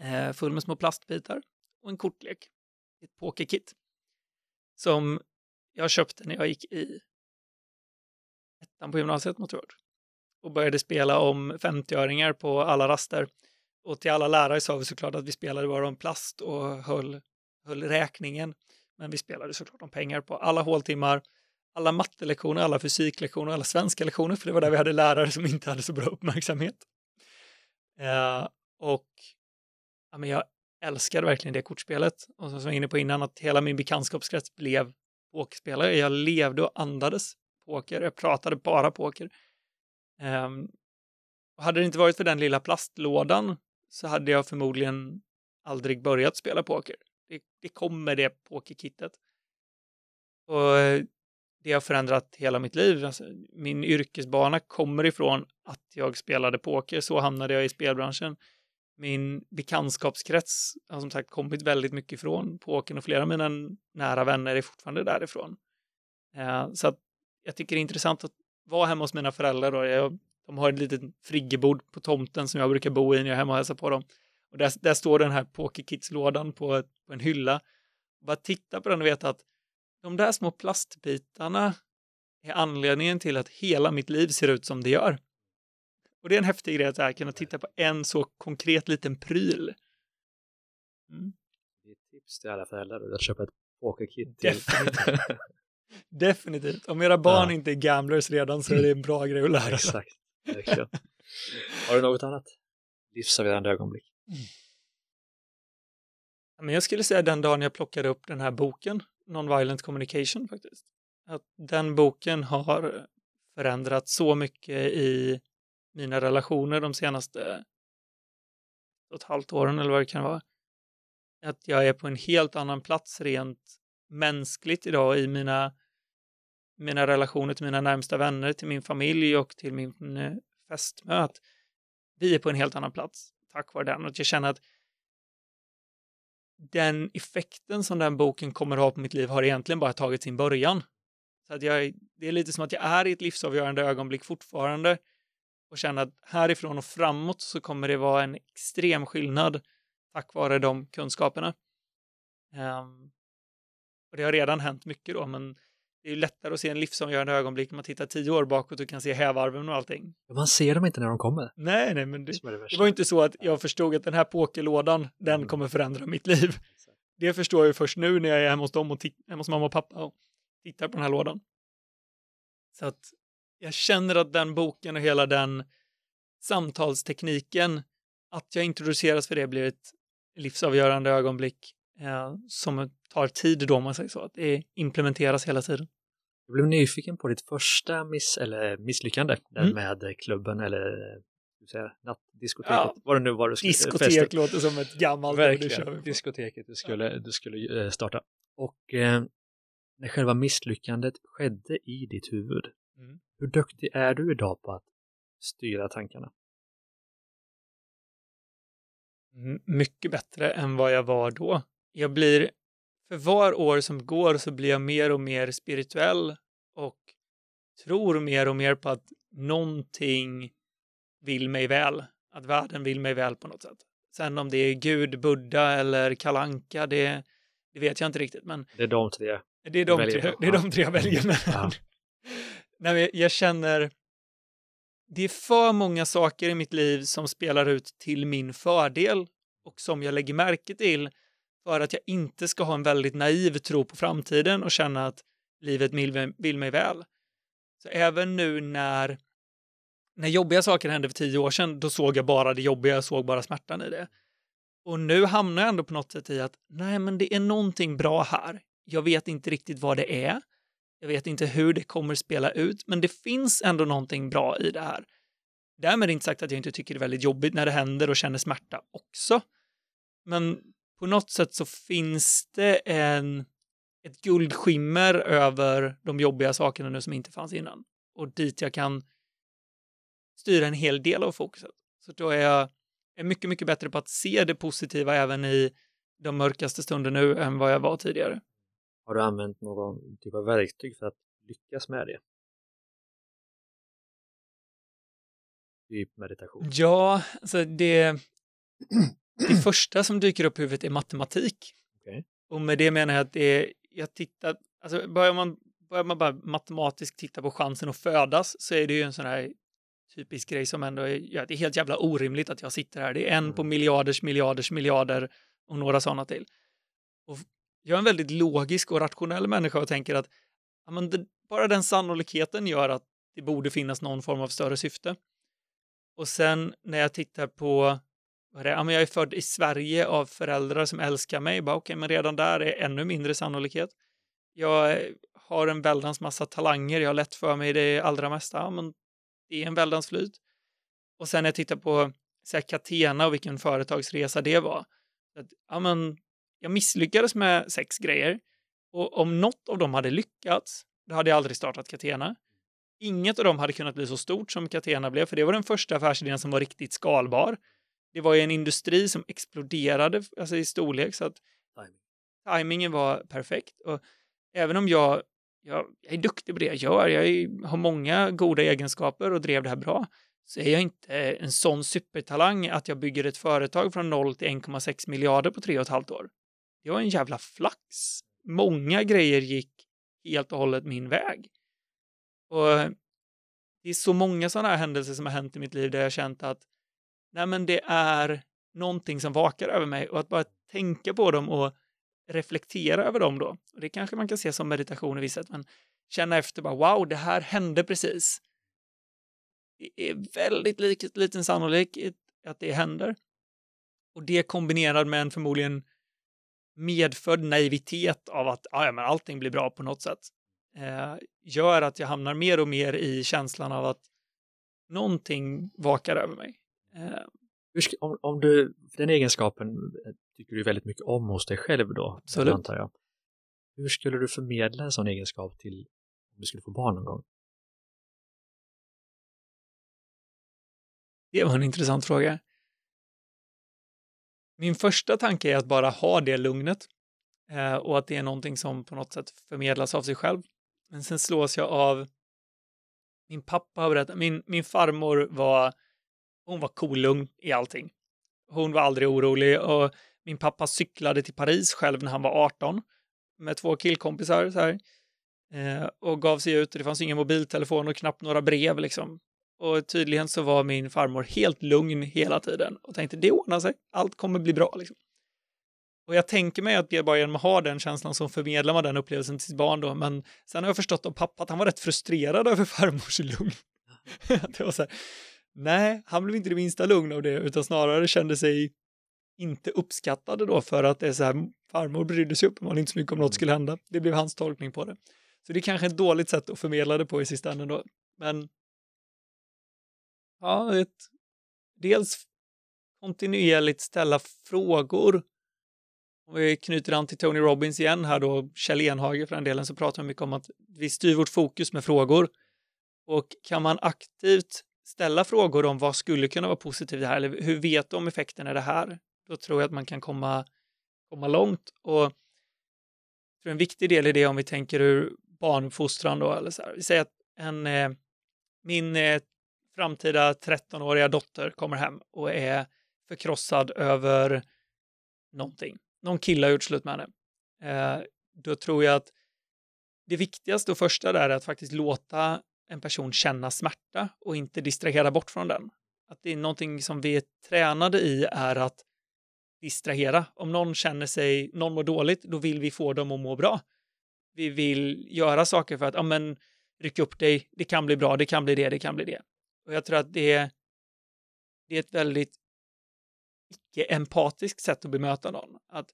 Eh, full med små plastbitar och en kortlek. Ett pokerkit. Som jag köpte när jag gick i ettan på gymnasiet mot vårt. Och började spela om femtioöringar på alla raster. Och till alla lärare sa vi såklart att vi spelade bara om plast och höll, höll räkningen. Men vi spelade såklart om pengar på alla håltimmar. Alla mattelektioner, alla fysiklektioner, alla svenska lektioner. För det var där vi hade lärare som inte hade så bra uppmärksamhet. Eh, och ja, men jag älskade verkligen det kortspelet. Och som jag var inne på innan, att hela min bekantskapskrets blev pokerspelare. Jag levde och andades poker. Jag pratade bara poker. Eh, och hade det inte varit för den lilla plastlådan så hade jag förmodligen aldrig börjat spela poker. Det, det kom med det pokerkittet. Och det har förändrat hela mitt liv. Alltså, min yrkesbana kommer ifrån att jag spelade poker. Så hamnade jag i spelbranschen. Min bekantskapskrets har som sagt kommit väldigt mycket ifrån pokern. Och flera av mina nära vänner är fortfarande därifrån. Eh, så att jag tycker det är intressant att vara hemma hos mina föräldrar. Då. Jag, de har ett litet friggebord på tomten som jag brukar bo i när jag är hemma och hälsar på dem. Och där, där står den här pokerkitslådan på, på en hylla. bara titta på den och veta att de där små plastbitarna är anledningen till att hela mitt liv ser ut som det gör. Och det är en häftig grej att här, kunna titta på en så konkret liten pryl. Mm. Det är ett tips till alla föräldrar att köpa ett pokerkit till. Definitivt. Definitivt. Om era barn ja. inte är gamblers redan så är det en bra grej att lära sig. Exakt. Exakt. Har du något annat? Livsavgörande ögonblick. Mm. Men jag skulle säga den dagen jag plockade upp den här boken, Non-violent Communication faktiskt. Att den boken har förändrat så mycket i mina relationer de senaste ett halvt åren eller vad det kan vara. Att jag är på en helt annan plats rent mänskligt idag i mina, mina relationer till mina närmsta vänner, till min familj och till min fästmö. Vi är på en helt annan plats tack vare den. Och jag känner att den effekten som den boken kommer ha på mitt liv har egentligen bara tagit sin början. Så att jag, det är lite som att jag är i ett livsavgörande ögonblick fortfarande och känner att härifrån och framåt så kommer det vara en extrem skillnad tack vare de kunskaperna. Um, och det har redan hänt mycket då, men det är ju lättare att se en livsavgörande ögonblick när man tittar tio år bakåt och kan se hävarven och allting. Man ser dem inte när de kommer. Nej, nej, men det, det, det var ju inte så att jag förstod att den här pokerlådan, den mm. kommer förändra mitt liv. Exakt. Det förstår jag ju först nu när jag är hemma hos dem och t- hemma hos mamma och pappa och tittar på den här lådan. Så att jag känner att den boken och hela den samtalstekniken, att jag introduceras för det blir ett livsavgörande ögonblick eh, som tar tid då, man säger så. Att det implementeras hela tiden. Jag blev nyfiken på ditt första miss, eller misslyckande mm. med klubben eller säga, nattdiskoteket. Ja, var det nu var du skulle diskotek festa. Låter som ett gammalt verkligen, diskoteket du skulle, du skulle starta. Och eh, när själva misslyckandet skedde i ditt huvud, mm. hur duktig är du idag på att styra tankarna? M- mycket bättre än vad jag var då. Jag blir För var år som går så blir jag mer och mer spirituell och tror mer och mer på att någonting vill mig väl. Att världen vill mig väl på något sätt. Sen om det är Gud, Buddha eller Kalle Anka, det, det vet jag inte riktigt. Men det är de tre. Det är de, de tre, det är de tre jag väljer. Ja. Nej, jag känner, det är för många saker i mitt liv som spelar ut till min fördel och som jag lägger märke till. För att jag inte ska ha en väldigt naiv tro på framtiden och känna att livet vill mig väl. Så även nu när, när jobbiga saker hände för tio år sedan, då såg jag bara det jobbiga, jag såg bara smärtan i det. Och nu hamnar jag ändå på något sätt i att nej, men det är någonting bra här. Jag vet inte riktigt vad det är. Jag vet inte hur det kommer spela ut, men det finns ändå någonting bra i det här. Därmed inte sagt att jag inte tycker det är väldigt jobbigt när det händer och känner smärta också. Men på något sätt så finns det en, ett guldskimmer över de jobbiga sakerna nu som inte fanns innan. Och dit jag kan styra en hel del av fokuset. Så då är jag är mycket, mycket bättre på att se det positiva även i de mörkaste stunderna nu än vad jag var tidigare. Har du använt någon typ av verktyg för att lyckas med det? Typ meditation. Ja, alltså det... Det första som dyker upp i huvudet är matematik. Okay. Och med det menar jag att det är, jag tittar, alltså börjar man, börjar man bara matematiskt titta på chansen att födas så är det ju en sån här typisk grej som ändå är, ja, det är helt jävla orimligt att jag sitter här. Det är en mm. på miljarders, miljarders, miljarder och några sådana till. Och jag är en väldigt logisk och rationell människa och tänker att ja, men det, bara den sannolikheten gör att det borde finnas någon form av större syfte. Och sen när jag tittar på ja, men jag är född i Sverige av föräldrar som älskar mig. Bara, okay, men redan där är ännu mindre sannolikhet. Jag har en väldans massa talanger. Jag har lätt för mig det allra mesta. Ja, men det är en väldans flyt. Och sen när jag tittar på så här, Catena och vilken företagsresa det var. Att, ja, men, jag misslyckades med sex grejer. Och om något av dem hade lyckats, då hade jag aldrig startat Catena. Inget av dem hade kunnat bli så stort som Catena blev. För det var den första affärsidén som var riktigt skalbar. Det var ju en industri som exploderade alltså i storlek så att timingen var perfekt. Och även om jag, jag, jag är duktig på det jag gör, jag är, har många goda egenskaper och drev det här bra, så är jag inte en sån supertalang att jag bygger ett företag från noll till en komma sex miljarder på tre och ett halvt år. det var en jävla flax. Många grejer gick helt och hållet min väg. Och det är så många sådana här händelser som har hänt i mitt liv där jag känt att nej, men det är någonting som vakar över mig. Och att bara tänka på dem och reflektera över dem då. Och det kanske man kan se som meditation i vissa sätt. Men känna efter bara, wow, det här hände precis. Det är väldigt likt, liten sannolikhet att det händer. Och det kombinerat med en förmodligen medfödd naivitet av att ja, men allting blir bra på något sätt. Eh, gör att jag hamnar mer och mer i känslan av att någonting vakar över mig. Eh. Om, om du, för den egenskapen tycker du väldigt mycket om hos dig själv då. Absolut. Antar jag. Hur skulle du förmedla en sån egenskap till om du skulle få barn någon gång? Det var en intressant fråga. Min första tanke är att bara ha det lugnet. Eh, och att det är någonting som på något sätt förmedlas av sig själv. Men sen slås jag av... Min pappa har berättat... Min, min farmor var... Hon var kolugn i allting. Hon var aldrig orolig. Och min pappa cyklade till Paris själv när han var arton. Med två killkompisar så här. Eh, och gav sig ut. Det fanns ingen mobiltelefon och knappt några brev liksom. Och tydligen så var min farmor helt lugn hela tiden. Och tänkte, det ordnar sig. Allt kommer bli bra liksom. Och jag tänker mig att bara genom att ha den känslan som förmedlar man den upplevelsen till sitt barn då. Men sen har jag förstått av pappa att han var rätt frustrerad över farmors lugn. Det var så här, nej, han blev inte det minsta lugn av det. Utan snarare kände sig inte uppskattad då. För att det är så här, farmor brydde sig upp om man inte så mycket om något skulle hända. Det blev hans tolkning på det. Så det är kanske ett dåligt sätt att förmedla det på i sista änden då. Men... Ja, ett, dels kontinuerligt ställa frågor. Om vi knyter an till Tony Robbins igen här då, Kjell Enhage för den delen, så pratar vi mycket om att vi styr vårt fokus med frågor. Och kan man aktivt ställa frågor om vad skulle kunna vara positivt det här, eller hur vet du om effekten är det här? Då tror jag att man kan komma, komma långt. Och jag tror en viktig del i det om vi tänker ur barnfostran då, eller så här. Vi säger att en, min framtida trettonåriga dotter kommer hem och är förkrossad över någonting. Någon kille har gjort slut med henne. Eh, då tror jag att det viktigaste och första där är att faktiskt låta en person känna smärta och inte distrahera bort från den. Att det är någonting som vi är tränade i är att distrahera. Om någon känner sig, någon mår dåligt, då vill vi få dem att må bra. Vi vill göra saker för att, ja men, ryck upp dig, det kan bli bra, det kan bli det, det kan bli det. Och jag tror att det är, det är ett väldigt icke-empatiskt sätt att bemöta någon. Att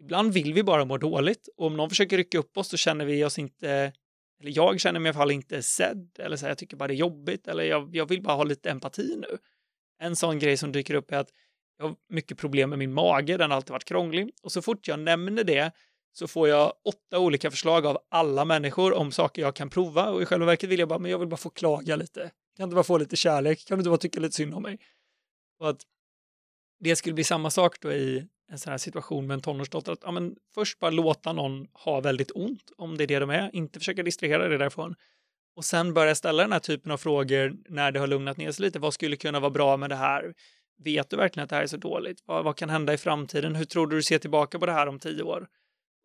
ibland vill vi bara må dåligt. Och om någon försöker rycka upp oss så känner vi oss inte, eller jag känner mig i alla fall inte sedd. Eller så här, jag tycker bara det är jobbigt. Eller jag, jag vill bara ha lite empati nu. En sån grej som dyker upp är att jag har mycket problem med min mage. Den har alltid varit krånglig. Och så fort jag nämner det så får jag åtta olika förslag av alla människor om saker jag kan prova. Och i själva verket vill jag bara, men jag vill bara få klaga lite. Kan du bara få lite kärlek? Kan du inte bara tycka lite synd om mig? Och att det skulle bli samma sak då i en sån här situation med en tonårsdotter. Att ja, men först bara låta någon ha väldigt ont om det är det de är. Inte försöka distrahera det därifrån. Och sen börja ställa den här typen av frågor när det har lugnat ner sig lite. Vad skulle kunna vara bra med det här? Vet du verkligen att det här är så dåligt? Vad, vad kan hända i framtiden? Hur tror du du ser tillbaka på det här om tio år?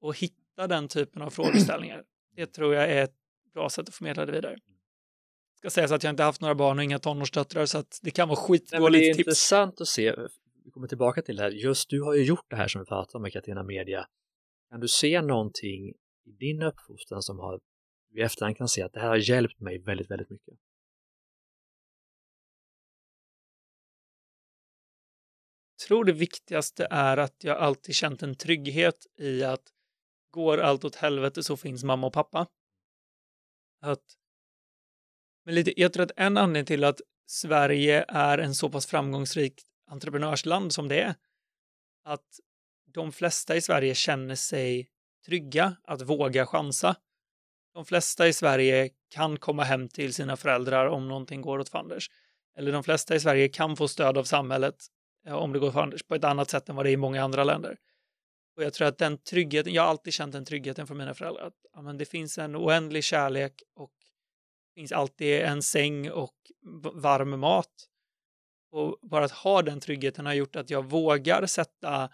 Och hitta den typen av frågeställningar. Det tror jag är ett bra sätt att förmedla det vidare. Ska säga så att jag inte haft några barn och inga tonårsdöttrar så att det kan vara skitdåligt tips. Det är intressant att se, vi kommer tillbaka till det här, just du har ju gjort det här som vi pratar om med Catena Media. Kan du se någonting i din uppfostran som har, i efterhand kan se att det här har hjälpt mig väldigt, väldigt mycket? Jag tror det viktigaste är att jag alltid känt en trygghet i att går allt åt helvete så finns mamma och pappa. Att Men lite, jag tror att en anledning till att Sverige är en så pass framgångsrikt entreprenörsland som det är att de flesta i Sverige känner sig trygga att våga chansa. De flesta i Sverige kan komma hem till sina föräldrar om någonting går åt fanders. Eller de flesta i Sverige kan få stöd av samhället om det går åt fanders på ett annat sätt än vad det är i många andra länder. Och jag tror att den tryggheten, jag har alltid känt den tryggheten från mina föräldrar. Att ja, men det finns en oändlig kärlek och det finns alltid en säng och varm mat. Och bara att ha den tryggheten har gjort att jag vågar sätta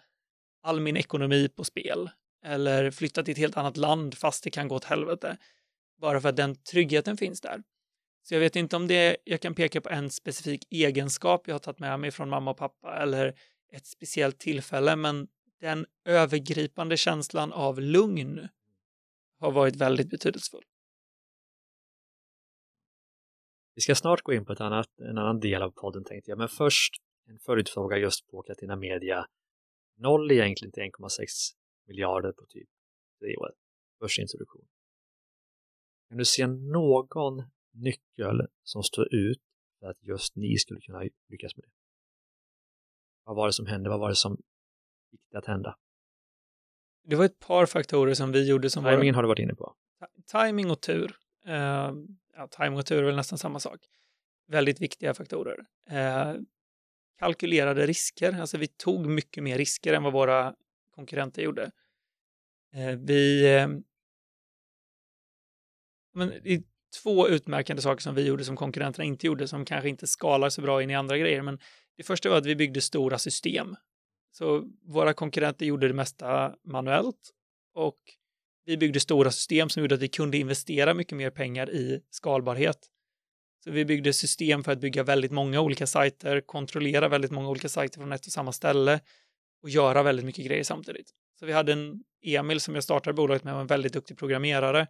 all min ekonomi på spel. Eller flytta till ett helt annat land fast det kan gå åt helvete. Bara för att den tryggheten finns där. Så jag vet inte om det, jag kan peka på en specifik egenskap jag har tagit med mig från mamma och pappa. Eller ett speciellt tillfälle. Men den övergripande känslan av lugn har varit väldigt betydelsefull. Vi ska snart gå in på ett annat, en annan del av podden tänkte jag. Men först en förutfråga just på Catena Media. Noll egentligen till en komma sex miljarder på typ tre år. Börsintroduktion. Kan du se någon nyckel som står ut för att just ni skulle kunna lyckas med det? Vad var det som hände? Vad var det som gick att hända? Det var ett par faktorer som vi gjorde som... Timingen var... har du varit inne på. Ta- timing och tur. Uh, ja, timing och tur är väl nästan samma sak. Väldigt viktiga faktorer. Uh, kalkylerade risker. Alltså vi tog mycket mer risker än vad våra konkurrenter gjorde. Uh, vi... Uh, men det är två utmärkande saker som vi gjorde som konkurrenterna inte gjorde, som kanske inte skalar så bra in i andra grejer. Men det första var att vi byggde stora system. Så våra konkurrenter gjorde det mesta manuellt och vi byggde stora system som gjorde att vi kunde investera mycket mer pengar i skalbarhet. Så vi byggde system för att bygga väldigt många olika sajter, kontrollera väldigt många olika sajter från ett och samma ställe och göra väldigt mycket grejer samtidigt. Så vi hade en Emil som jag startade bolaget med, var en väldigt duktig programmerare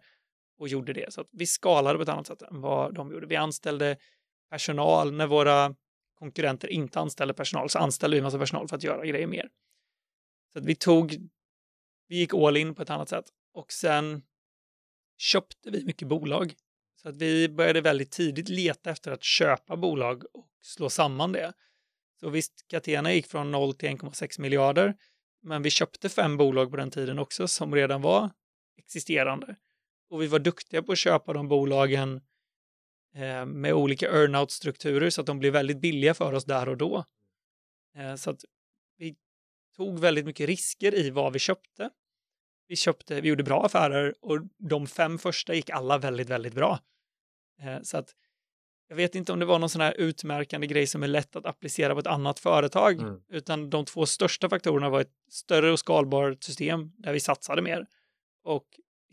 och gjorde det. Så att vi skalade på ett annat sätt än vad de gjorde. Vi anställde personal när våra konkurrenter inte anställer personal, så anställer vi en massa personal för att göra grejer mer. Så att vi tog, vi gick all in på ett annat sätt och sen köpte vi mycket bolag. Så att vi började väldigt tidigt leta efter att köpa bolag och slå samman det. Så visst, Catena gick från noll till en komma sex miljarder, men vi köpte fem bolag på den tiden också som redan var existerande. Och vi var duktiga på att köpa de bolagen eh, med olika earn-out-strukturer så att de blev väldigt billiga för oss där och då. Eh, så att vi tog väldigt mycket risker i vad vi köpte. Vi köpte, vi gjorde bra affärer och de fem första gick alla väldigt, väldigt bra. Eh, så att jag vet inte om det var någon sån här utmärkande grej som är lätt att applicera på ett annat företag. Mm. Utan de två största faktorerna var ett större och skalbart system där vi satsade mer. Och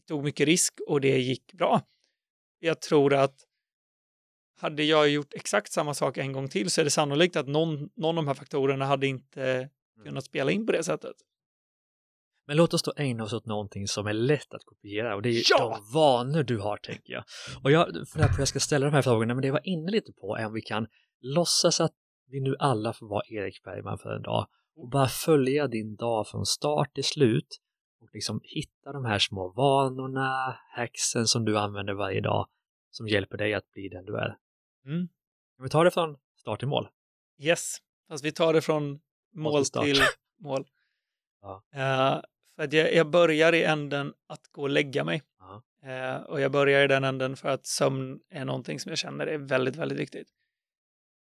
tog mycket risk och det gick bra. Jag tror att hade jag gjort exakt samma sak en gång till så är det sannolikt att någon, någon av de här faktorerna hade inte kunnat spela in på det sättet. Men låt oss då ägna oss åt någonting som är lätt att kopiera och det är ja! de vanor du har, tänker jag. Och jag funderar på hur jag ska ställa de här frågorna, men det var inne lite på om vi kan låtsas att vi nu alla får vara Erik Bergman för en dag och bara följa din dag från start till slut. Och liksom hitta de här små vanorna, hacksen som du använder varje dag som hjälper dig att bli den du är. Mm. Vi tar det från start till mål. Yes, fast vi tar det från mål, mål till, till mål. Ja. Uh, för att jag, jag börjar i änden att gå och lägga mig. Uh. Uh, och jag börjar i den änden för att sömn är någonting som jag känner är väldigt, väldigt viktigt.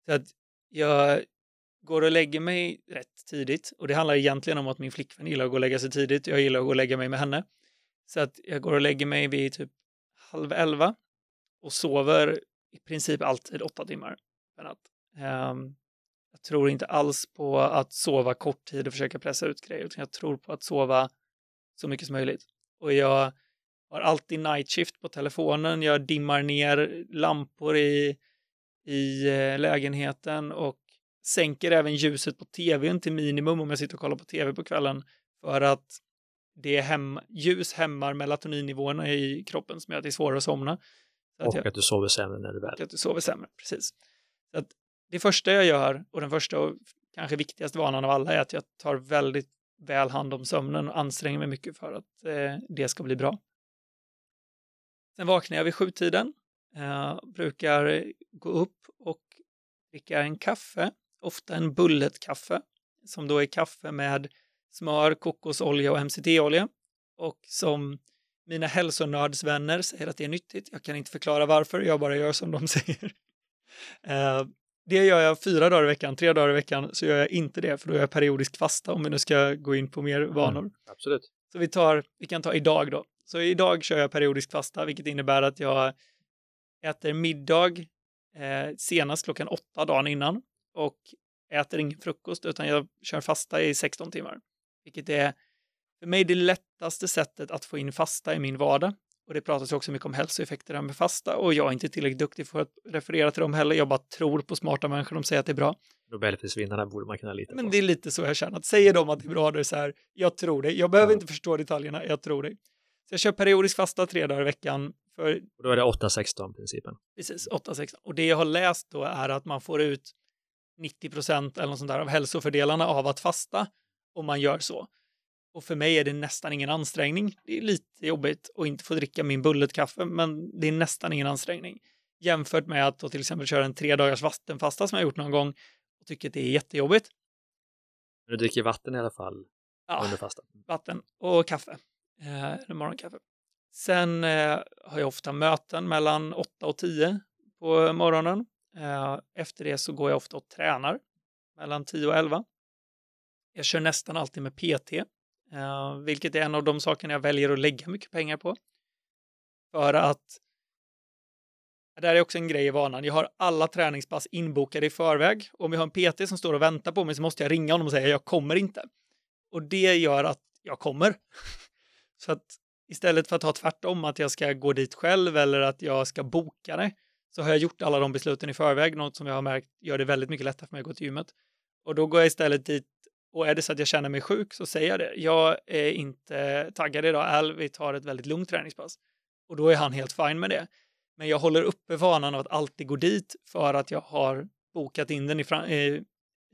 Så att jag... går och lägger mig rätt tidigt. Och det handlar egentligen om att min flickvän gillar att gå och lägga sig tidigt. Jag gillar att gå och lägga mig med henne. Så att jag går och lägger mig vid typ halv elva. Och sover i princip alltid åtta timmar per natt. Um, jag tror inte alls på att sova kort tid och försöka pressa ut grejer. Utan jag tror på att sova så mycket som möjligt. Och jag har alltid night shift på telefonen. Jag dimmar ner lampor i, i lägenheten och sänker även ljuset på tvn till minimum om jag sitter och kollar på tv på kvällen för att det hem, ljus hämmar melatoninnivåerna i kroppen som gör att det är svårare att somna. Så och att, jag, att du sover sämre när du väl. Och att du sover sämre, precis. Så att det första jag gör och den första och kanske viktigaste vanan av alla är att jag tar väldigt väl hand om sömnen och anstränger mig mycket för att eh, det ska bli bra. Sen vaknar jag vid sjutiden. Eh, brukar gå upp och dricka en kaffe. Ofta en bulletkaffe som då är kaffe med smör, kokosolja och M C T-olja. Och som mina hälsonördsvänner säger att det är nyttigt. Jag kan inte förklara varför, jag bara gör som de säger. eh, det gör jag fyra dagar i veckan, tre dagar i veckan så gör jag inte det för då är jag periodisk fasta om vi nu ska gå in på mer vanor. Mm, absolut. Så vi, tar, vi kan ta idag då. Så idag kör jag periodisk fasta vilket innebär att jag äter middag eh, senast klockan åtta dagen innan. Och äter ingen frukost utan jag kör fasta i sexton timmar. Vilket är för mig det lättaste sättet att få in fasta i min vardag. Och det pratas ju också mycket om hälsoeffekter med fasta. Och jag är inte tillräckligt duktig för att referera till dem heller. Jag bara tror på smarta människor. De säger att det är bra. Nobelprisvinnarna borde man kunna lita på. Men det är lite så jag känner. Att säger de att det är bra, det är så här. Jag tror dig. Jag behöver ja. inte förstå detaljerna. Jag tror dig. Så jag kör periodisk fasta tre dagar i veckan. För... Och då är det åtta sexton principen. Precis, åtta sexton. Och det jag har läst då är att man får ut nittio procent eller något sånt där av hälsofördelarna av att fasta. Om man gör så. Och för mig är det nästan ingen ansträngning. Det är lite jobbigt att inte få dricka min bulletkaffe, men det är nästan ingen ansträngning. Jämfört med att då till exempel köra en tre dagars vattenfasta som jag gjort någon gång och tycker att det är jättejobbigt. Men du dricker vatten i alla fall ja, under fastan? Vatten och kaffe. Eh, morgonkaffe. Sen eh, har jag ofta möten mellan åtta och tio på morgonen. Eh, efter det så går jag ofta och tränar mellan tio och elva. Jag kör nästan alltid med P T. Uh, vilket är en av de sakerna jag väljer att lägga mycket pengar på. För att det här är också en grej i vanan. Jag har alla träningspass inbokade i förväg. Om jag har en P T som står och väntar på mig så måste jag ringa honom och säga jag kommer inte. Och det gör att jag kommer. Så att istället för att ha tvärtom att jag ska gå dit själv eller att jag ska boka det, så har jag gjort alla de besluten i förväg. Något som jag har märkt gör det väldigt mycket lättare för mig att gå till gymmet. Och då går jag istället dit. Och är det så att jag känner mig sjuk så säger jag det. Jag är inte taggad idag. Al, vi tar ett väldigt lugnt träningspass. Och då är han helt fin med det. Men jag håller uppe vanan av att alltid gå dit för att jag har bokat in den i, fram- i,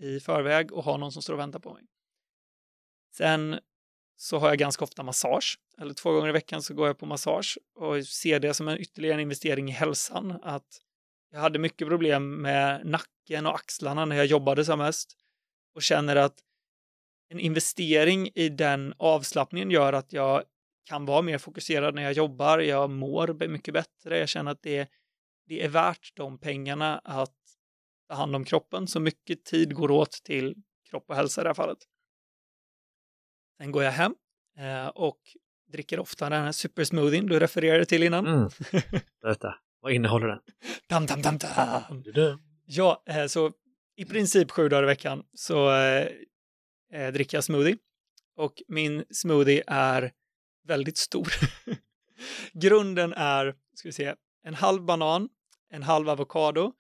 i förväg och har någon som står och väntar på mig. Sen så har jag ganska ofta massage. Eller två gånger i veckan så går jag på massage. Och ser det som en ytterligare investering i hälsan. Att jag hade mycket problem med nacken och axlarna när jag jobbade som mest. Och känner att en investering i den avslappningen gör att jag kan vara mer fokuserad när jag jobbar. Jag mår mycket bättre. Jag känner att det, det är värt de pengarna att ta hand om kroppen. Så mycket tid går åt till kropp och hälsa i det här fallet. Sen går jag hem eh, och dricker ofta den här supersmoothien du refererade till innan. Mm. Detta. Vad innehåller den? Dam, dam, dam, dam. Ja, eh, så i princip sju dagar i veckan så... Eh, dricka smoothie. Och min smoothie är väldigt stor. Grunden är, ska vi se, en halv banan, en halv avokado,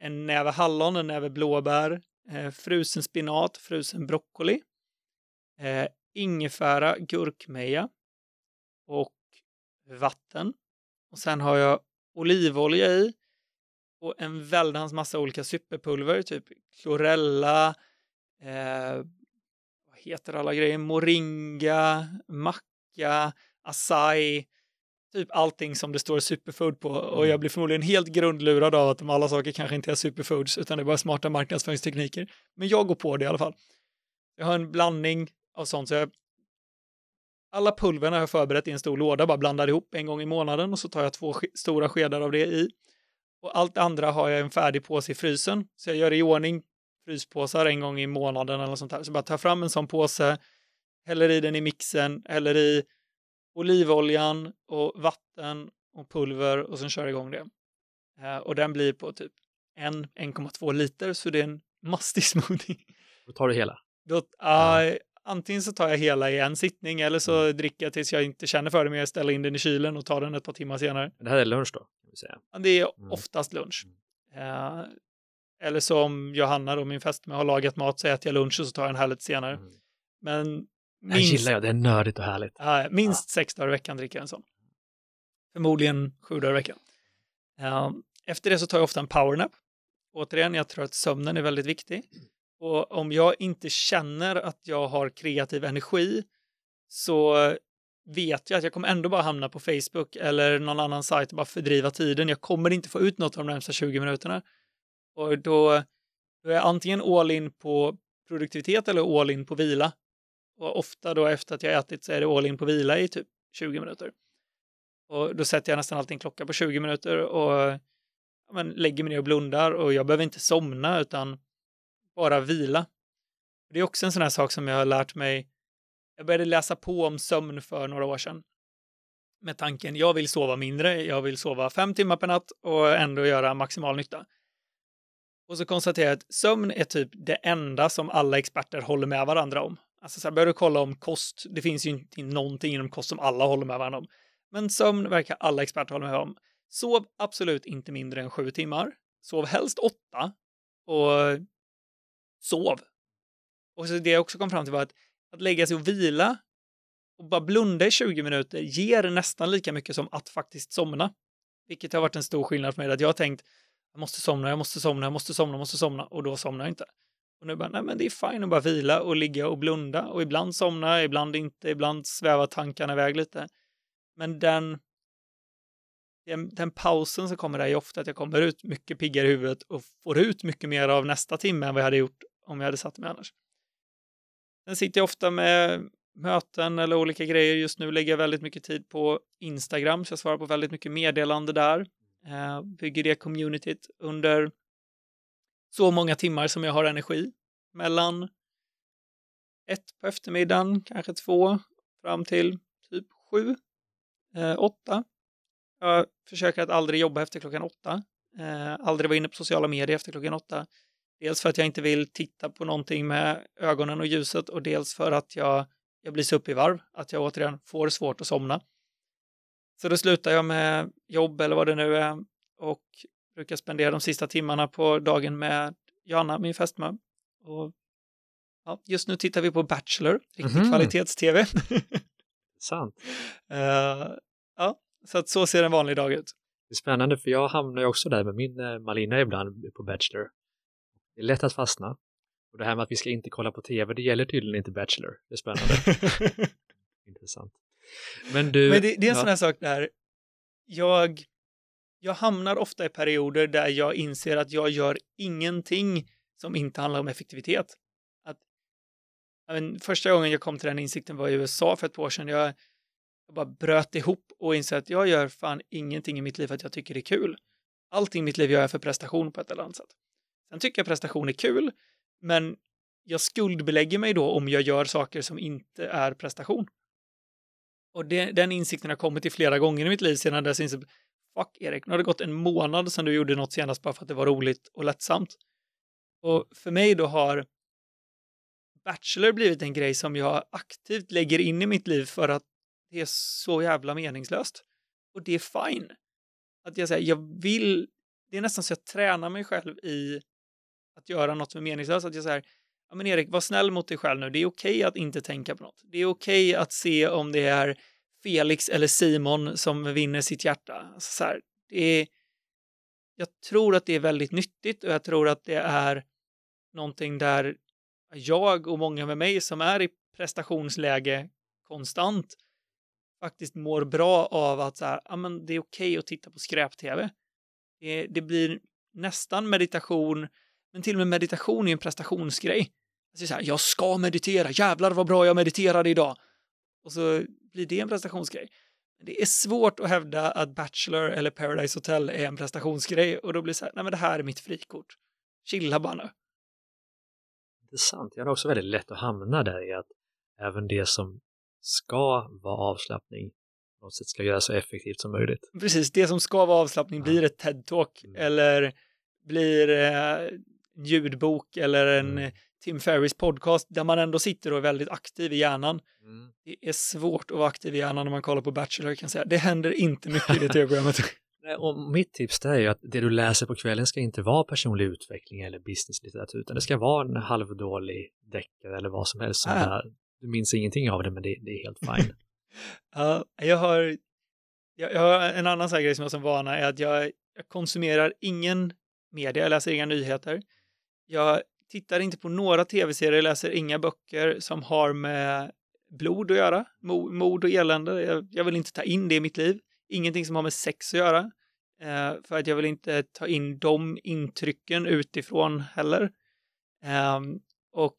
en näve hallon, en näve blåbär, eh, frusen spinat, frusen broccoli, eh, ingefära, gurkmeja och vatten. Och sen har jag olivolja i och en väldans massa olika superpulver, typ chlorella, eh, heter alla grejer, moringa, macka, acai, typ allting som det står superfood på. Och jag blir förmodligen helt grundlurad av att de alla saker kanske inte är superfoods utan det är bara smarta marknadsföringstekniker. Men jag går på det i alla fall. Jag har en blandning av sånt. Så jag, alla pulverna har jag förberett i en stor låda, bara blandar ihop en gång i månaden och så tar jag två sk- stora skedar av det i. Och allt andra har jag en färdig påse i frysen. Så jag gör det i ordning. Fryspåsar en gång i månaden eller sånt här. Så bara ta fram en sån påse, häller i den i mixen, häller i olivoljan och vatten och pulver och sen kör igång det. Och den blir på typ en komma två liter, så det är en mastig smoothie. Då tar du hela? Då, äh, antingen så tar jag hela i en sittning eller så mm. dricker jag tills jag inte känner för det, men jag ställer in den i kylen och tar den ett par timmar senare. Det här är lunch då? Kan vi säga. Ja, det är mm. oftast lunch. Mm. Uh, Eller som Johanna då, min fästmö, har lagat mat så äter jag lunch och så tar jag en härligt senare. Mm. Men minst, jag gillar jag, det är nördigt och härligt. Äh, minst ja. sex dagar i veckan dricker jag en sån. Förmodligen sju dagar i veckan. Uh, efter det så tar jag ofta en powernap. Återigen, jag tror att sömnen är väldigt viktig. Och om jag inte känner att jag har kreativ energi så vet jag att jag kommer ändå bara hamna på Facebook eller någon annan sajt och bara fördriva tiden. Jag kommer inte få ut något av de närmsta tjugo minuterna. Och då, då är jag antingen all in på produktivitet eller all in på vila. Och ofta då efter att jag ätit så är det all in på vila i typ tjugo minuter. Och då sätter jag nästan alltid en klocka på tjugo minuter och ja, men, lägger mig ner och blundar. Och jag behöver inte somna utan bara vila. Det är också en sån här sak som jag har lärt mig. Jag började läsa på om sömn för några år sedan. Med tanken, jag vill sova mindre. Jag vill sova fem timmar per natt och ändå göra maximal nytta. Och så konstaterar jag att sömn är typ det enda som alla experter håller med varandra om. Alltså så här, börjar du kolla om kost, det finns ju inte någonting inom kost som alla håller med varandra om. Men sömn verkar alla experter hålla med om. Sov absolut inte mindre än sju timmar. Sov helst åtta. Och sov. Och så det jag också kom fram till var att, att lägga sig och vila och bara blunda i tjugo minuter ger nästan lika mycket som att faktiskt somna. Vilket har varit en stor skillnad för mig. Att jag har tänkt, jag måste somna, jag måste somna, jag måste somna, jag måste somna. Och då somnar jag inte. Och nu bara, nej men det är fine att bara vila och ligga och blunda. Och ibland somna, ibland inte, ibland svävar tankarna iväg lite. Men den, den, den pausen som kommer där är ofta att jag kommer ut mycket piggare i huvudet och får ut mycket mer av nästa timme än vad jag hade gjort om jag hade satt mig annars. Sen sitter jag ofta med möten eller olika grejer. Just nu lägger jag väldigt mycket tid på Instagram, så jag svarar på väldigt mycket meddelande där. Eh, bygger det communityt under så många timmar som jag har energi. Mellan ett på eftermiddagen, kanske två, fram till typ sju, eh, åtta. Jag försöker att aldrig jobba efter klockan åtta. Eh, aldrig vara inne på sociala medier efter klockan åtta. Dels för att jag inte vill titta på någonting med ögonen och ljuset, och dels för att jag, jag blir så upp i varv att jag återigen får svårt att somna. Så då slutar jag med jobb eller vad det nu är och brukar spendera de sista timmarna på dagen med Johanna, min fästmö. Och ja, just nu tittar vi på Bachelor, riktigt mm-hmm. kvalitets-tv. Sant. uh, ja, så att så ser en vanlig dag ut. Det är spännande, för jag hamnar ju också där med min Malina ibland på Bachelor. Det är lätt att fastna. Och det här med att vi ska inte kolla på tv, det gäller tydligen inte Bachelor. Det är spännande. Intressant. Men, du, Men det, det är en ja. sån här sak där. Jag, jag hamnar ofta i perioder där jag inser att jag gör ingenting som inte handlar om effektivitet. Att, jag men, första gången jag kom till den insikten var i U S A för ett år sedan. Jag, jag bara bröt ihop och insåg att jag gör fan ingenting i mitt liv att jag tycker det är kul. Allting i mitt liv gör jag för prestation på ett eller annat sätt. Sen tycker jag prestation är kul, men jag skuldbelägger mig då om jag gör saker som inte är prestation. Och det, den insikten har kommit till flera gånger i mitt liv sedan dess. Insåg, fuck Erik, nu har det gått en månad sedan du gjorde något senast bara för att det var roligt och lättsamt. Och för mig då har Bachelor blivit en grej som jag aktivt lägger in i mitt liv för att det är så jävla meningslöst. Och det är fine. Att jag säger, jag vill... Det är nästan så jag tränar mig själv i att göra något som är meningslöst. Att jag säger, ja men Erik, var snäll mot dig själv nu. Det är okej att inte tänka på något. Det är okej att se om det är Felix eller Simon som vinner sitt hjärta. Alltså så här, det är, jag tror att det är väldigt nyttigt, och jag tror att det är någonting där jag och många med mig som är i prestationsläge konstant faktiskt mår bra av att så här, ja men det är okej att titta på skräp-tv. Det, det blir nästan meditation, men till och med meditation är en prestationsgrej. Alltså så här, jag ska meditera, jävlar vad bra jag mediterade idag. Och så blir det en prestationsgrej. Det är svårt att hävda att Bachelor eller Paradise Hotel är en prestationsgrej, och då blir det så här, nej men det här är mitt frikort. Chilla bara nu. Intressant, jag har också väldigt lätt att hamna där i att även det som ska vara avslappning något sätt ska göra så effektivt som möjligt. Precis, det som ska vara avslappning ja. blir ett TED-talk mm. eller blir eh, ljudbok eller en mm. Tim Ferriss podcast där man ändå sitter och är väldigt aktiv i hjärnan. Mm. Det är svårt att vara aktiv i hjärnan när man kollar på Bachelor, kan jag säga. Det händer inte mycket i det tv-programmet. Och mitt tips där är ju att det du läser på kvällen ska inte vara personlig utveckling eller businesslitteratur, utan det ska vara en halvdålig deckare eller vad som helst. Äh. Du minns ingenting av det, men det, det är helt fine. Uh, jag, har, jag, jag har en annan så här grej som jag som vana är att jag, jag konsumerar ingen media, jag läser inga nyheter, jag tittar inte på några tv-serier, jag läser inga böcker som har med blod att göra, mord och elände. jag, jag vill inte ta in det i mitt liv, ingenting som har med sex att göra, uh, för att jag vill inte ta in de intrycken utifrån heller, um, och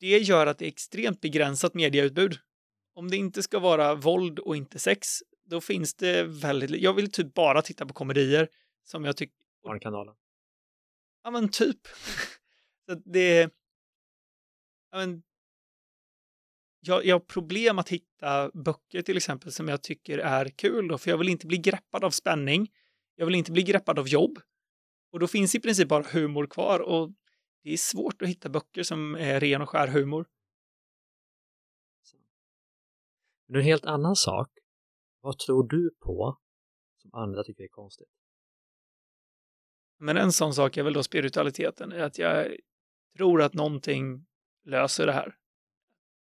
det gör att det är extremt begränsat medieutbud. Om det inte ska vara våld och inte sex, då finns det väldigt... Jag vill typ bara titta på komedier som jag tycker... Barnkanalen. Ja, men typ. Så det... Ja, men... Jag, jag har problem att hitta böcker till exempel som jag tycker är kul då, för jag vill inte bli greppad av spänning. Jag vill inte bli greppad av jobb. Och då finns i princip bara humor kvar, och det är svårt att hitta böcker som är ren och skär humor. Men en helt annan sak. Vad tror du på som andra tycker är konstigt? Men en sån sak är väl då spiritualiteten. Är att jag tror att någonting löser det här.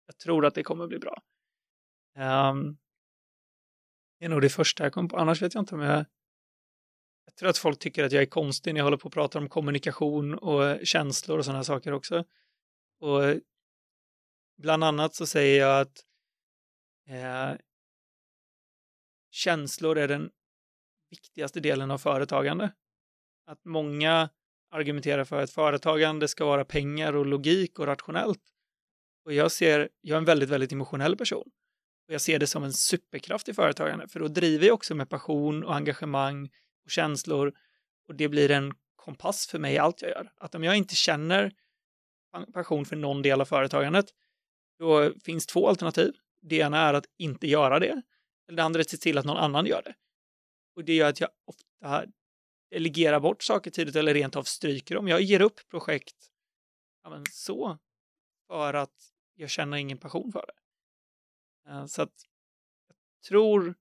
Jag tror att det kommer bli bra. Um, det är nog det första jag kom på. Annars vet jag inte om jag... Jag tror att folk tycker att jag är konstig när jag håller på att prata om kommunikation och känslor och sådana saker också. Och bland annat så säger jag att eh, känslor är den viktigaste delen av företagande. Att många argumenterar för att företagande ska vara pengar och logik och rationellt. Och jag ser, jag är en väldigt, väldigt emotionell person. Och jag ser det som en superkraft i företagande. För då driver jag också med passion och engagemang och känslor. Och det blir en kompass för mig i allt jag gör. Att om jag inte känner passion för någon del av företagandet, då finns två alternativ. Det ena är att inte göra det. Eller det andra är att se till att någon annan gör det. Och det gör att jag ofta delegerar bort saker tidigt eller rent av stryker dem. Jag ger upp projekt ja, men så för att jag känner ingen passion för det. Så att jag tror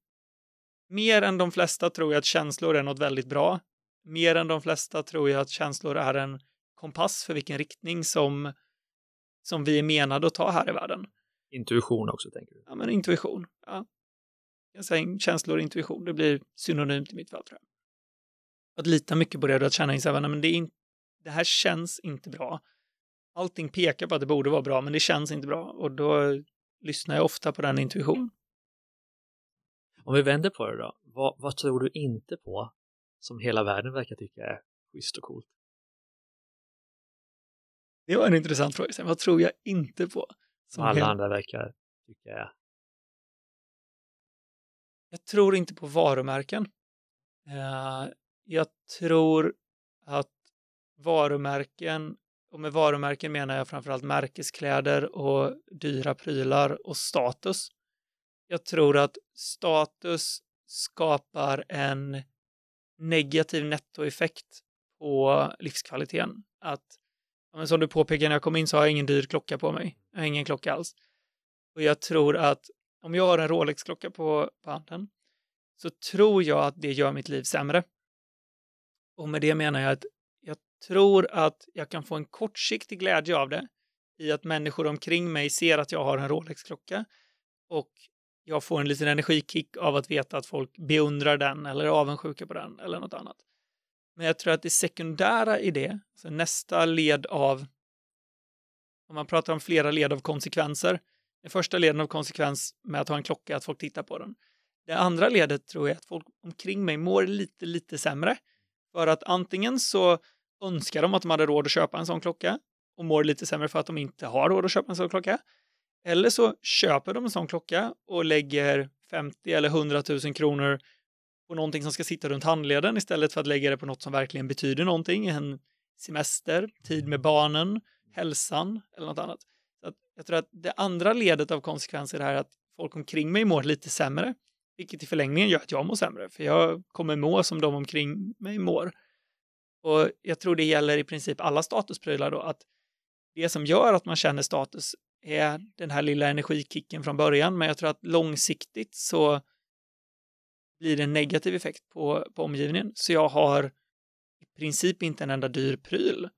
mer än de flesta tror jag att känslor är något väldigt bra. Mer än de flesta tror jag att känslor är en kompass för vilken riktning som, som vi är menade att ta här i världen. Intuition också, tänker du? Ja, men intuition. Ja. Jag säger känslor och intuition. Det blir synonymt i mitt fall, tror jag. Att lita mycket på det, att känna in sig, men det, är in, det här känns inte bra. Allting pekar på att det borde vara bra, men det känns inte bra. Och då lyssnar jag ofta på den intuition. Om vi vänder på det då. Vad, vad tror du inte på som hela världen verkar tycka är schysst och coolt? Det var en intressant fråga. Vad tror jag inte på? Som alla hela... andra verkar tycka är. Jag tror inte på varumärken. Uh, jag tror att varumärken, och med varumärken menar jag framförallt märkeskläder och dyra prylar och status. Jag tror att status skapar en negativ nettoeffekt på livskvaliteten. Att, som du påpekade när jag kom in, så har jag ingen dyr klocka på mig. Jag har ingen klocka alls. Och jag tror att om jag har en Rolex-klocka på, på handen, så tror jag att det gör mitt liv sämre. Och med det menar jag att jag tror att jag kan få en kortsiktig glädje av det. I att människor omkring mig ser att jag har en Rolex-klocka. Och jag får en liten energikick av att veta att folk beundrar den eller är avundsjuka på den eller något annat. Men jag tror att det sekundära i det, alltså nästa led av, om man pratar om flera led av konsekvenser. Den första leden av konsekvens med att ha en klocka är att folk tittar på den. Det andra ledet tror jag är att folk omkring mig mår lite, lite sämre. För att antingen så önskar de att de hade råd att köpa en sån klocka och mår lite sämre för att de inte har råd att köpa en sån klocka. Eller så köper de en sån klocka och lägger femtio eller hundra tusen kronor på någonting som ska sitta runt handleden istället för att lägga det på något som verkligen betyder någonting. En semester, tid med barnen, hälsan eller något annat. Så att jag tror att det andra ledet av konsekvenser är att folk omkring mig mår lite sämre. Vilket i förlängningen gör att jag mår sämre. För jag kommer må som de omkring mig mår. Och jag tror det gäller i princip alla statusprylar då. Att det som gör att man känner status är den här lilla energikicken från början. Men jag tror att långsiktigt så blir det en negativ effekt på, på omgivningen. Så jag har i princip inte en enda dyr pryl.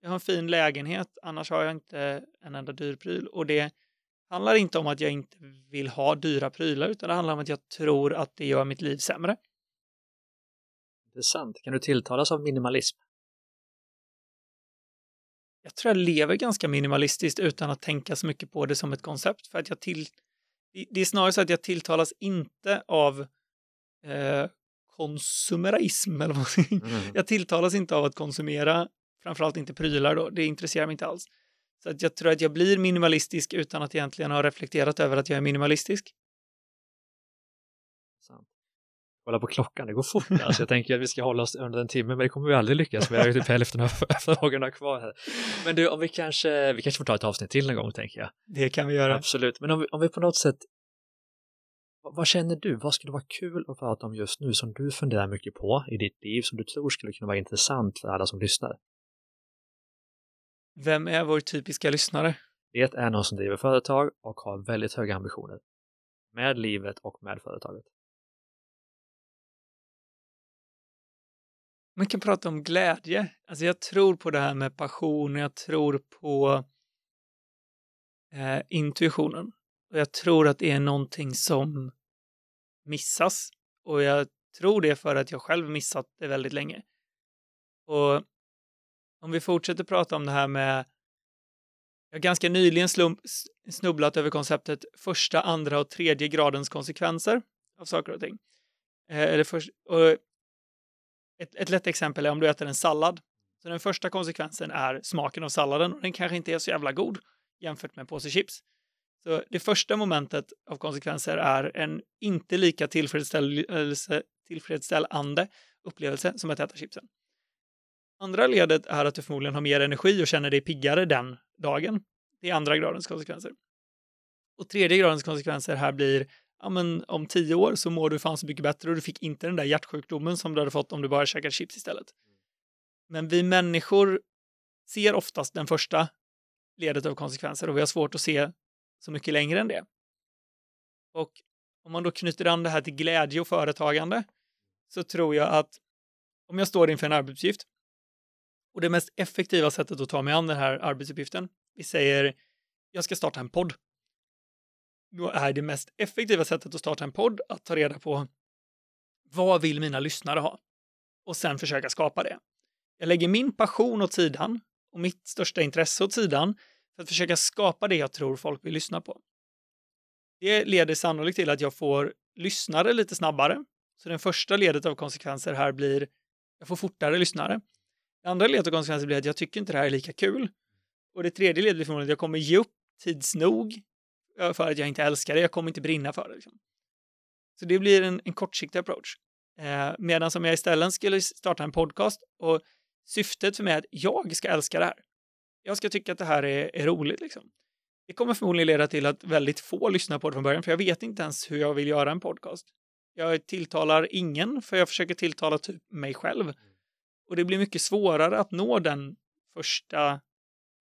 Jag har en fin lägenhet, annars har jag inte en enda dyr pryl. Och det handlar inte om att jag inte vill ha dyra prylar, utan det handlar om att jag tror att det gör mitt liv sämre. Intressant. Kan du tilltalas av minimalism? Jag tror jag lever ganska minimalistiskt utan att tänka så mycket på det som ett koncept. För att jag till... Det är snarare så att jag tilltalas inte av eh, konsumerism. Eller vad. Mm. Jag tilltalas inte av att konsumera, framförallt inte prylar då. Det intresserar mig inte alls. Så att jag tror att jag blir minimalistisk utan att egentligen ha reflekterat över att jag är minimalistisk. Sant. Kolla på klockan, det går fort. Alltså jag tänker att vi ska hålla oss under en timme, men det kommer vi aldrig lyckas. Vi har ju typ hälften av frågorna kvar här. Men du, om vi kanske, vi kanske får ta ett avsnitt till en gång, tänker jag. Det kan vi göra. Absolut, men om vi, om vi på något sätt, vad, vad känner du? Vad skulle vara kul att prata om just nu som du funderar mycket på i ditt liv, som du tror skulle kunna vara intressant för alla som lyssnar? Vem är vår typiska lyssnare? Det är någon som driver företag och har väldigt höga ambitioner. med livet och med företaget. Man kan prata om glädje. Alltså jag tror på det här med passion. Jag tror på eh, intuitionen. Och jag tror att det är någonting som missas. Och jag tror det för att jag själv missat det väldigt länge. Och om vi fortsätter prata om det här med... Jag har ganska nyligen slump, snubblat över konceptet första, andra och tredje gradens konsekvenser av saker och ting. Eh, eller först, och, Ett, ett lätt exempel är om du äter en sallad. Så den första konsekvensen är smaken av salladen. Och den kanske inte är så jävla god jämfört med en påse chips. Så det första momentet av konsekvenser är en inte lika tillfredsställelse, tillfredsställande upplevelse som att äta chipsen. Andra ledet är att du förmodligen har mer energi och känner dig piggare den dagen. Det är andra gradens konsekvenser. Och tredje gradens konsekvenser här blir... Ja, men om tio år så mår du fan så mycket bättre och du fick inte den där hjärtsjukdomen som du hade fått om du bara käkade chips istället. Men vi människor ser oftast den första ledet av konsekvenser och vi har svårt att se så mycket längre än det. Och om man då knyter an det här till glädje och företagande så tror jag att om jag står inför en arbetsuppgift och det mest effektiva sättet att ta mig an den här arbetsuppgiften, vi säger jag ska starta en podd. Då är det mest effektiva sättet att starta en podd att ta reda på vad vill mina lyssnare ha och sen försöka skapa det. Jag lägger min passion åt sidan och mitt största intresse åt sidan för att försöka skapa det jag tror folk vill lyssna på. Det leder sannolikt till att jag får lyssnare lite snabbare. Så den första ledet av konsekvenser här blir jag får fortare lyssnare. Det andra ledet av konsekvenser blir att jag tycker inte det här är lika kul. Och det tredje ledet blir förmodligen att jag kommer ge upp tids nog. För att jag inte älskar det. Jag kommer inte brinna för det. Liksom. Så det blir en, en kortsiktig approach. Eh, medan som jag istället skulle starta en podcast. Och syftet för mig är att jag ska älska det här. Jag ska tycka att det här är, är roligt. Liksom. Det kommer förmodligen leda till att väldigt få lyssnar på det från början. För jag vet inte ens hur jag vill göra en podcast. Jag tilltalar ingen. För jag försöker tilltala typ mig själv. Och det blir mycket svårare att nå den första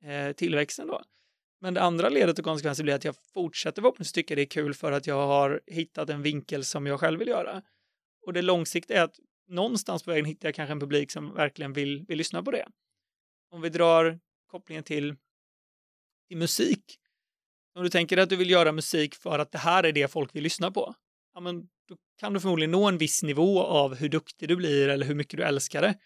eh, tillväxten då. Men det andra ledet och konsekvenser blir att jag fortsätter förhoppningsvis tycka det är kul för att jag har hittat en vinkel som jag själv vill göra. Och det långsiktiga är att någonstans på vägen hittar jag kanske en publik som verkligen vill, vill lyssna på det. Om vi drar kopplingen till, till musik. Om du tänker att du vill göra musik för att det här är det folk vill lyssna på. Ja, men då kan du förmodligen nå en viss nivå av hur duktig du blir eller hur mycket du älskar det.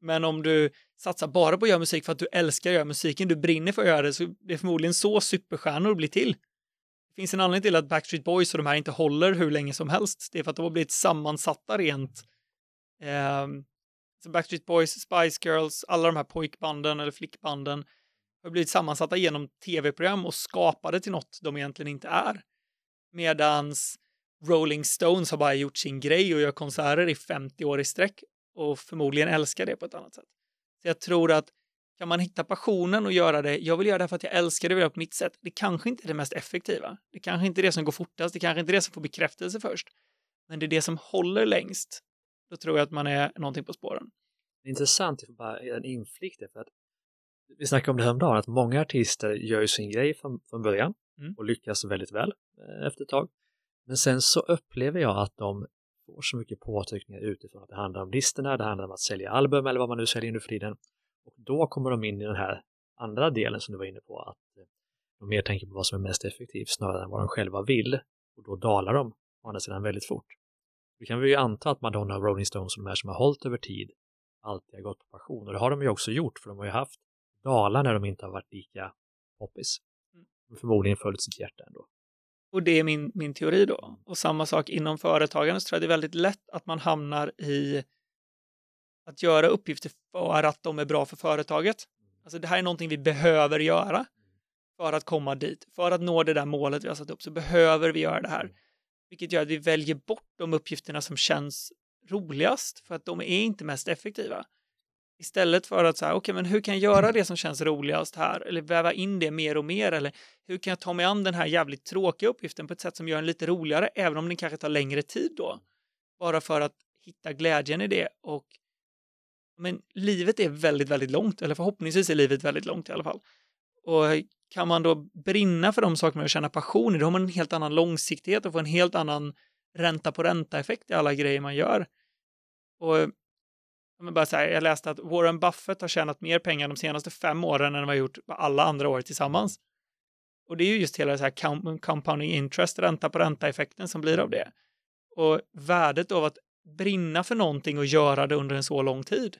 Men om du satsar bara på att göra musik för att du älskar att göra musiken, du brinner för att göra det, så det är förmodligen så superstjärnor blir till. Det finns en anledning till att Backstreet Boys och de här inte håller hur länge som helst. Det är för att de har blivit sammansatta rent. Eh, så Backstreet Boys, Spice Girls, alla de här pojkbanden eller flickbanden har blivit sammansatta genom tv-program och skapade till något de egentligen inte är. Medans Rolling Stones har bara gjort sin grej och gör konserter i femtio år i sträck. Och förmodligen älskar det på ett annat sätt. Så jag tror att kan man hitta passionen och göra det. Jag vill göra det för att jag älskar det och vill göra det på mitt sätt. Det kanske inte är det mest effektiva. Det kanske inte är det som går fortast. Det kanske inte är det som får bekräftelse först. Men det är det som håller längst. Då tror jag att man är någonting på spåren. Det är intressant att bara en inflikt. För att vi snackade om det här om dagen. Att många artister gör ju sin grej från, från början. Mm. Och lyckas väldigt väl efter ett tag. Men sen så upplever jag att de... får så mycket påtryckningar utifrån att det handlar om listorna, det handlar om att sälja album eller vad man nu säljer nu för tiden. Och då kommer de in i den här andra delen som du var inne på, att de mer tänker på vad som är mest effektivt snarare än vad de själva vill. Och då dalar de å andra sidan väldigt fort. Då kan vi ju anta att Madonna och Rolling Stones och de här som har hållit över tid alltid har gått på passion. Och det har de ju också gjort, för de har ju haft dalar när de inte har varit lika poppis. De förmodligen följt sitt hjärta ändå. Och det är min, min teori då. Och samma sak inom företagandet, så tror jag det är väldigt lätt att man hamnar i att göra uppgifter för att de är bra för företaget. Alltså det här är någonting vi behöver göra för att komma dit. För att nå det där målet vi har satt upp så behöver vi göra det här. Vilket gör att vi väljer bort de uppgifterna som känns roligast för att de är inte mest effektiva. Istället för att säga, okej, okay, men hur kan jag göra det som känns roligast här? Eller väva in det mer och mer? Eller hur kan jag ta mig an den här jävligt tråkiga uppgiften på ett sätt som gör den lite roligare? Även om den kanske tar längre tid då. Bara för att hitta glädjen i det. Och, men livet är väldigt, väldigt långt. Eller förhoppningsvis är livet väldigt långt i alla fall. Och kan man då brinna för de sakerna och känna passion i, då har man en helt annan långsiktighet och får en helt annan ränta på ränta effekt i alla grejer man gör. Och jag, bara så här, jag läste att Warren Buffett har tjänat mer pengar de senaste fem åren än vad har gjort alla andra år tillsammans. Och det är ju just hela så här compounding interest, ränta på ränta effekten som blir av det. Och värdet av att brinna för någonting och göra det under en så lång tid.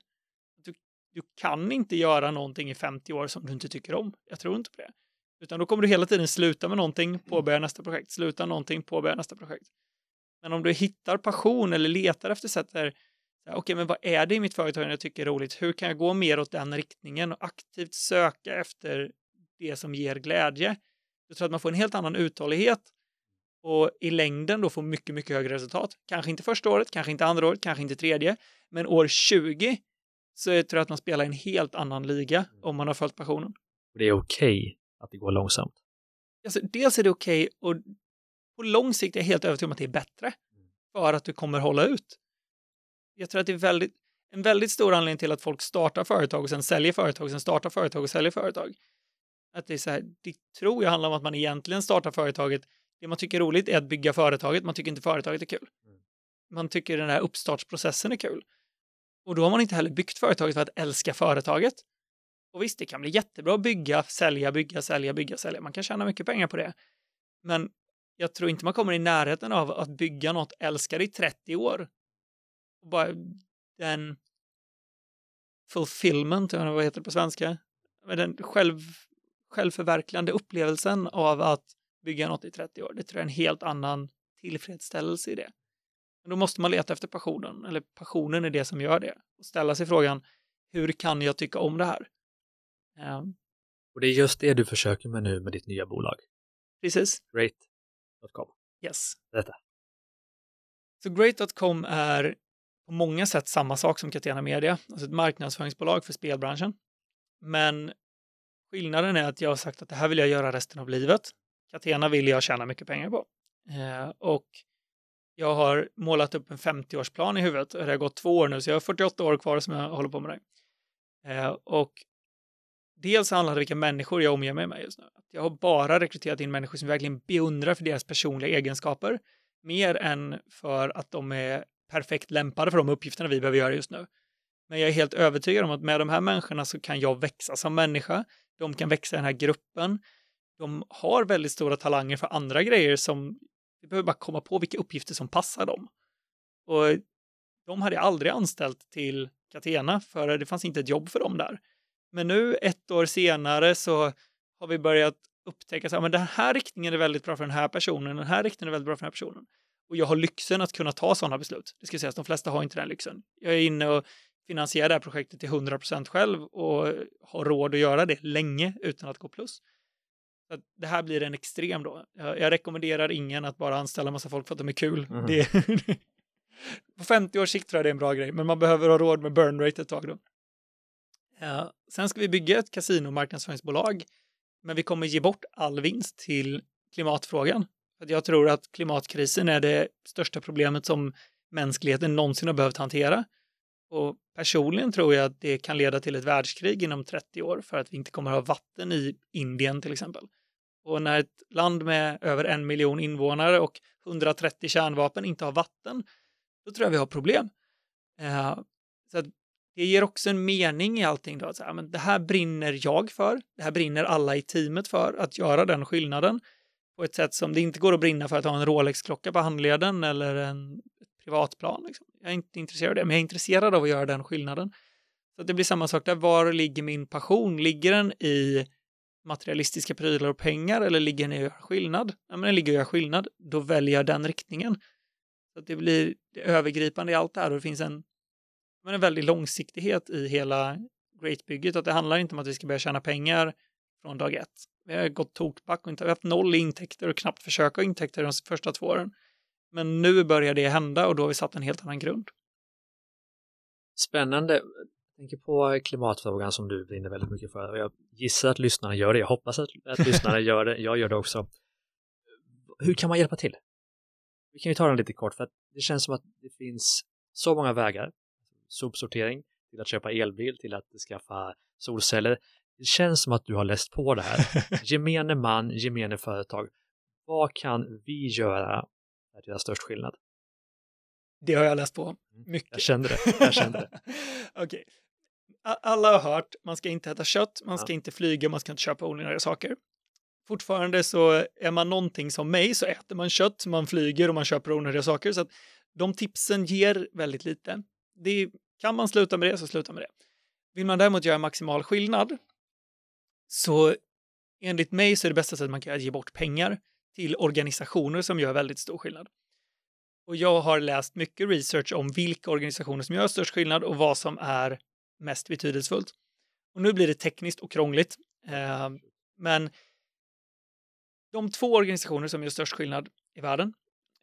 Du, du kan inte göra någonting i femtio år som du inte tycker om. Jag tror inte på det. Utan då kommer du hela tiden sluta med någonting, påbörja nästa projekt, sluta någonting, påbörja nästa projekt. Men om du hittar passion eller letar efter sätt där, okej okay, men vad är det i mitt företag jag tycker är roligt? Hur kan jag gå mer åt den riktningen och aktivt söka efter det som ger glädje? Jag tror att man får en helt annan uthållighet och i längden då får mycket, mycket högre resultat. Kanske inte första året, kanske inte andra året, kanske inte tredje. Men år tjugo så jag tror jag att man spelar en helt annan liga om man har följt passionen. Och det är okej okay att det går långsamt? Alltså, dels är det okej okay och på lång sikt är jag helt övertygad om att det är bättre för att du kommer hålla ut. Jag tror att det är väldigt, en väldigt stor anledning till att folk startar företag och sen säljer företag och sen startar företag och säljer företag. Att det är så här, det tror jag handlar om att man egentligen startar företaget. Det man tycker är roligt är att bygga företaget. Man tycker inte företaget är kul. Man tycker den här uppstartsprocessen är kul. Och då har man inte heller byggt företaget för att älska företaget. Och visst, det kan bli jättebra att bygga, sälja, bygga, sälja, bygga, sälja. Man kan tjäna mycket pengar på det. Men jag tror inte man kommer i närheten av att bygga något älskar i trettio år. Och bara den fulfillment, jag vet inte vad heter det på svenska. Men den själv... självförverkligande upplevelsen av att bygga något i trettio år. Det tror jag är en helt annan tillfredsställelse i det. Men då måste man leta efter passionen. Eller passionen är det som gör det. Och ställa sig frågan, hur kan jag tycka om det här? Um. Och det är just det du försöker med nu med ditt nya bolag. Precis. Great punkt com. Yes. Detta. Så Great punkt com är på många sätt samma sak som Catena Media. Alltså ett marknadsföringsbolag för spelbranschen. Men skillnaden är att jag har sagt att det här vill jag göra resten av livet. Catena vill jag tjäna mycket pengar på. Eh, och jag har målat upp en femtio-årsplan i huvudet. Det har gått två år nu så jag har fyrtioåtta år kvar som jag håller på med det. Eh, och dels handlar det om vilka människor jag omger mig med just nu. Att jag har bara rekryterat in människor som verkligen beundrar för deras personliga egenskaper. Mer än för att de är perfekt lämpade för de uppgifterna vi behöver göra just nu. Men jag är helt övertygad om att med de här människorna så kan jag växa som människa. De kan växa i den här gruppen. De har väldigt stora talanger för andra grejer som vi behöver bara komma på vilka uppgifter som passar dem. Och de hade jag aldrig anställt till Catena för det fanns inte ett jobb för dem där. Men nu ett år senare så har vi börjat upptäcka att den här riktningen är väldigt bra för den här personen. Den här riktningen är väldigt bra för den här personen. Och jag har lyxen att kunna ta sådana beslut. Det ska sägas att de flesta har inte den lyxen. Jag är inne och finansiera det här projektet till hundra procent själv och ha råd att göra det länge utan att gå plus. Så det här blir en extrem då. Jag, jag rekommenderar ingen att bara anställa massa folk för att de är kul. Mm. Det, på femtio års sikt tror jag det är en bra grej, men man behöver ha råd med burn rate ett tag då. Ja. Sen ska vi bygga ett kasinomarknadsföringsbolag, men vi kommer ge bort all vinst till klimatfrågan. För jag tror att klimatkrisen är det största problemet som mänskligheten någonsin har behövt hantera. Och personligen tror jag att det kan leda till ett världskrig inom trettio år för att vi inte kommer att ha vatten i Indien till exempel. Och när ett land med över en miljon invånare och hundratrettio kärnvapen inte har vatten, då tror jag vi har problem. Eh, så att det ger också en mening i allting då. Att så här, men det här brinner jag för, det här brinner alla i teamet för att göra den skillnaden på ett sätt som det inte går att brinna för att ha en Rolex-klocka på handleden eller en privatplan. Liksom. Jag är inte intresserad av det, men jag är intresserad av att göra den skillnaden. Så att det blir samma sak där. Var ligger min passion? Ligger den i materialistiska prylar och pengar eller ligger den i att göra skillnad? Ja, men den ligger i att göra skillnad. Då väljer jag den riktningen. Så att det blir det övergripande i allt det här och det finns en, men en väldigt långsiktighet i hela Great-bygget. Att det handlar inte om att vi ska börja tjäna pengar från dag ett. Vi har gått tokback och inte vi har haft noll intäkter och knappt försöka intäkter de första två åren. Men nu börjar det hända och då har vi satt en helt annan grund. Spännande. Jag tänker på klimatfrågan som du brinner väldigt mycket för. Och jag gissar att lyssnarna gör det. Jag hoppas att, att lyssnarna gör det. Jag gör det också. Hur kan man hjälpa till? Vi kan ju ta den lite kort för att det känns som att det finns så många vägar. Sopsortering, till att köpa elbil, till att skaffa solceller, det känns som att du har läst på det här. Gemene man, gemene företag. Vad kan vi göra för att göra störst skillnad? Det har jag läst på mycket. Jag kände det. Jag kände det. Okej. Okay. Alla har hört, man ska inte äta kött, man ska ja. inte flyga, man ska inte köpa onödiga saker. Fortfarande så är man någonting som mig så äter man kött, man flyger och man köper onödiga saker. Så att de tipsen ger väldigt lite. Det är, kan man sluta med det så sluta med det. Vill man däremot göra maximal skillnad så enligt mig så är det bästa sättet man kan ge bort pengar till organisationer som gör väldigt stor skillnad. Och jag har läst mycket research om vilka organisationer som gör störst skillnad och vad som är mest betydelsefullt. Och nu blir det tekniskt och krångligt. Eh, men de två organisationer som gör störst skillnad i världen,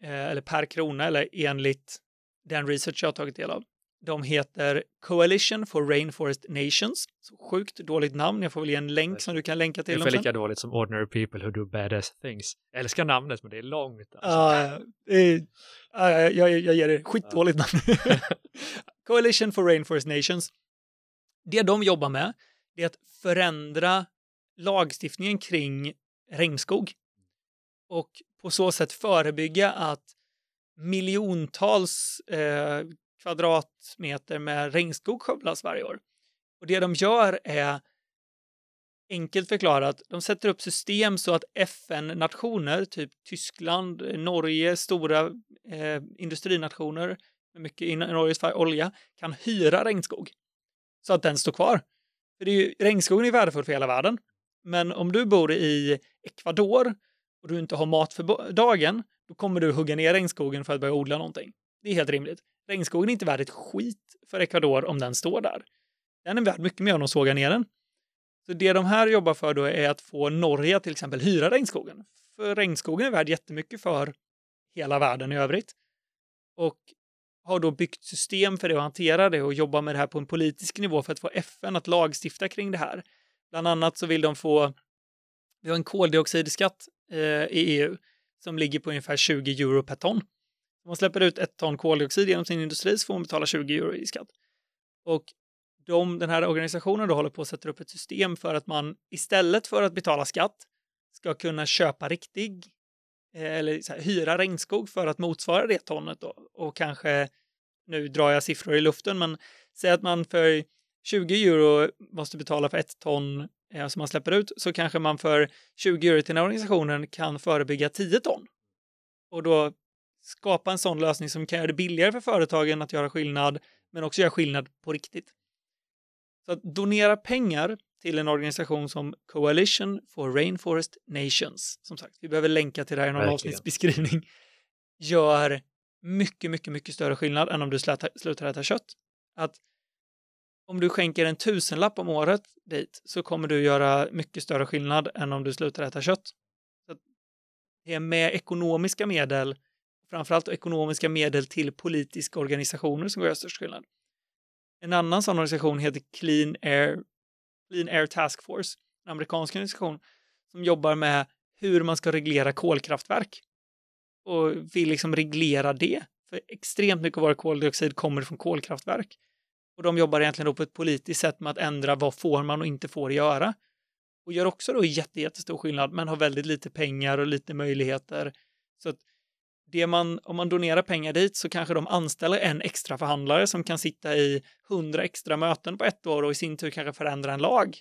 eh, eller per krona, eller enligt den research jag har tagit del av, de heter Coalition for Rainforest Nations. Så sjukt dåligt namn. Jag får väl ge en länk som du kan länka till. Det är lika dåligt som Ordinary People Who Do Badass Things. Jag älskar namnet, men det är långt. Alltså. Uh, uh, uh, jag, jag ger det skitdåligt uh. namn. Coalition for Rainforest Nations. Det de jobbar med är att förändra lagstiftningen kring regnskog och på så sätt förebygga att miljontals eh, kvadratmeter med regnskog skövlas varje år. Och det de gör är enkelt förklarat, de sätter upp system så att F N-nationer, typ Tyskland, Norge, stora eh, industrinationer med mycket i Norges olja, kan hyra regnskog. Så att den står kvar. För det är ju, regnskogen är värdefull för hela världen. Men om du bor i Ecuador och du inte har mat för dagen, då kommer du hugga ner regnskogen för att börja odla någonting. Det är helt rimligt. Regnskogen är inte värd ett skit för Ecuador om den står där. Den är värd mycket mer om de sågar ner den. Så det de här jobbar för då är att få Norge till exempel hyra regnskogen. För regnskogen är värd jättemycket för hela världen i övrigt. Och har då byggt system för det och hantera det och jobba med det här på en politisk nivå för att få F N att lagstifta kring det här. Bland annat så vill de få, vi har en koldioxidskatt eh, i E U som ligger på ungefär tjugo euro per ton. Om man släpper ut ett ton koldioxid genom sin industri så får man betala tjugo euro i skatt. Och de, den här organisationen då håller på att sätta upp ett system för att man istället för att betala skatt ska kunna köpa riktig eller så här, hyra regnskog för att motsvara det tonet då. Och kanske, nu drar jag siffror i luften, men säg att man för tjugo euro måste betala för ett ton eh, som man släpper ut, så kanske man för tjugo euro till den här organisationen kan förebygga tio ton. Och då skapa en sån lösning som kan göra det billigare för företagen att göra skillnad, men också göra skillnad på riktigt. Så att donera pengar till en organisation som Coalition for Rainforest Nations. Som sagt, vi behöver länka till det här i någon verkligen. Avsnittsbeskrivning. Gör mycket, mycket, mycket större skillnad än om du slutar, slutar äta kött. Att om du skänker en tusenlapp om året dit så kommer du göra mycket större skillnad än om du slutar äta kött. Så att det är med ekonomiska medel, framförallt ekonomiska medel till politiska organisationer som gör störst skillnad. En annan sån organisation heter Clean Air Clean Air Task Force, en amerikansk organisation som jobbar med hur man ska reglera kolkraftverk och vill liksom reglera det. För extremt mycket av vår koldioxid kommer från kolkraftverk. Och de jobbar egentligen då på ett politiskt sätt med att ändra vad får man och inte får göra. Och gör också då jätte, jättestor skillnad, men har väldigt lite pengar och lite möjligheter. Så att det man, om man donerar pengar dit så kanske de anställer en extra förhandlare som kan sitta i hundra extra möten på ett år och i sin tur kanske förändra en lag.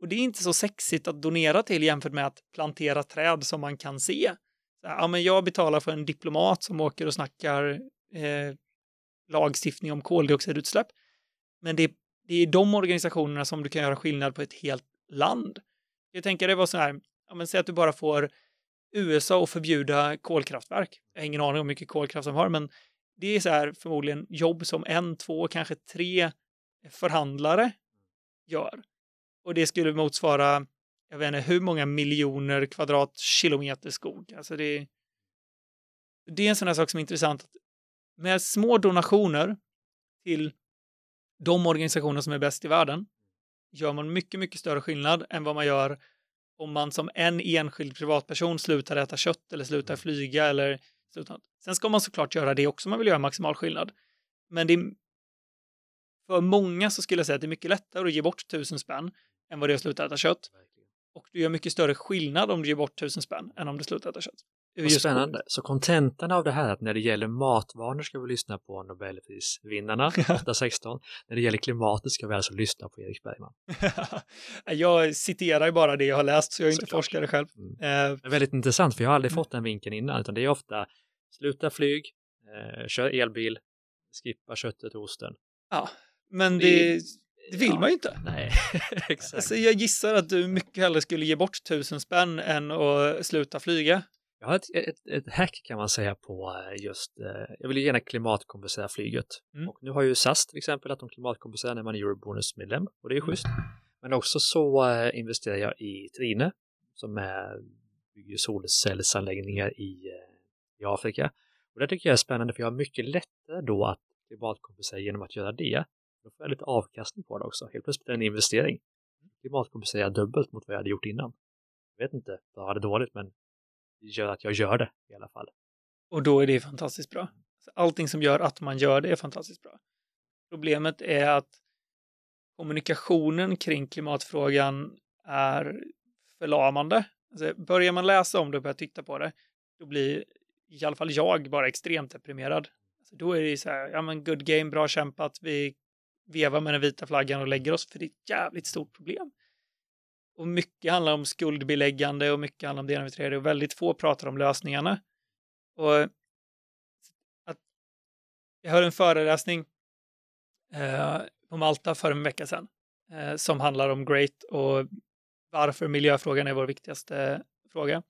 Och det är inte så sexigt att donera till jämfört med att plantera träd som man kan se. Så, ja, men jag betalar för en diplomat som åker och snackar eh, lagstiftning om koldioxidutsläpp. Men det, det är de organisationerna som du kan göra skillnad på ett helt land. Jag tänker det var så här, ja, men säg att du bara får U S A och förbjuda kolkraftverk. Jag har ingen aning om hur mycket kolkraft som har, men det är så här förmodligen jobb som en, två, kanske tre förhandlare gör. Och det skulle motsvara, jag vet inte hur många miljoner kvadratkilometer skog. Alltså det, det är en sån här sak som är intressant. Med små donationer till de organisationer som är bäst i världen gör man mycket, mycket större skillnad än vad man gör om man som en enskild privatperson slutar äta kött eller slutar flyga eller slutar. Sen ska man såklart göra det också om man vill göra maximal skillnad. Men det är, för många så skulle jag säga att det är mycket lättare att ge bort tusen spänn än vad det är att sluta äta kött. Och du gör mycket större skillnad om du ger bort tusen spänn än om du slutar äta kött. Vad spännande. Så kontentan av det här att när det gäller matvanor ska vi lyssna på Nobelprisvinnarna åtta sexton. När det gäller klimatet ska vi alltså lyssna på Erik Bergman. Jag citerar ju bara det jag har läst, så jag är så inte klart. forskare själv. Mm. Uh, det är väldigt intressant, för jag har aldrig fått den vinkeln innan, utan det är ofta sluta flyg, uh, kör elbil, skippa köttet och osten. Ja, men det... det... Det vill ja, man ju inte. Nej, exakt. Alltså, jag gissar att du mycket hellre skulle ge bort tusen spänn än att sluta flyga. Jag har ett, ett, ett hack kan man säga på just, jag vill gärna klimatkompensera flyget. Mm. Och nu har ju S A S till exempel att de klimatkompenserar när man är eurobonusmedlem, och det är schysst. Men också så investerar jag i Trine, som är, bygger solcellsanläggningar i, i Afrika. Och det tycker jag är spännande, för jag har mycket lättare då att klimatkompensera genom att göra det. Då får jag lite avkastning på det också. Helt plötsligt är det en investering. Klimatkompenserar dubbelt mot vad jag hade gjort innan. Jag vet inte, då hade det dåligt, men det gör att jag gör det i alla fall. Och då är det fantastiskt bra. Allting som gör att man gör det är fantastiskt bra. Problemet är att kommunikationen kring klimatfrågan är förlamande. Alltså börjar man läsa om det och börjar titta på det, då blir i alla fall jag bara extremt deprimerad. Alltså då är det ju så här, ja men good game, bra kämpat, vi vevar med den vita flaggan och lägger oss, för det är ett jävligt stort problem. Och mycket handlar om skuldbeläggande och mycket handlar om det ena vi tredje, och väldigt få pratar om lösningarna. Och att jag hörde en föreläsning eh, på Malta för en vecka sedan eh, som handlar om Great och varför miljöfrågan är vår viktigaste fråga.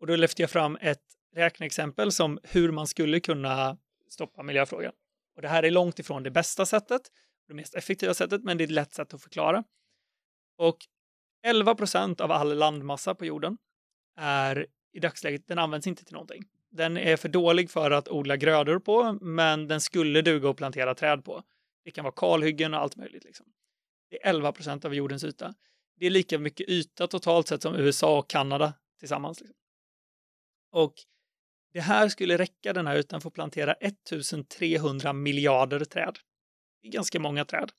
Och då lyfte jag fram ett räkneexempel som hur man skulle kunna stoppa miljöfrågan. Och det här är långt ifrån det bästa sättet, det mest effektiva sättet, men det är ett lätt sätt att förklara. Och elva procent av all landmassa på jorden är i dagsläget, den används inte till någonting. Den är för dålig för att odla grödor på, men den skulle duga att plantera träd på. Det kan vara kalhyggen och allt möjligt. Liksom. Det är elva procent av jordens yta. Det är lika mycket yta totalt sett som U S A och Kanada tillsammans. Liksom. Och det här skulle räcka, den här utan för att plantera ettusen trehundra miljarder träd. Det är ganska många träd.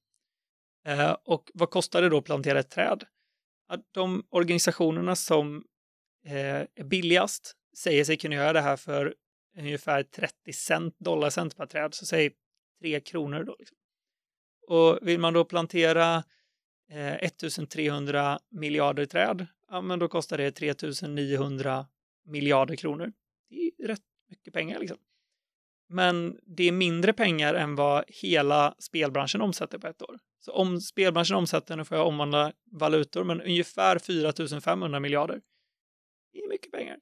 Eh, och vad kostar det då att plantera ett träd? Att de organisationerna som eh, är billigast säger sig kunna göra det här för ungefär trettio cent, dollarcent per träd. Så säg tre kronor då. Liksom. Och vill man då plantera eh, ettusen trehundra miljarder träd, ja, men då kostar det tre tusen niohundra miljarder kronor. Det är rätt mycket pengar liksom. Men det är mindre pengar än vad hela spelbranschen omsätter på ett år. Så om spelbranschen omsätter, nu får jag omvandla valutor, men ungefär fyra tusen femhundra miljarder. Det är mycket pengar.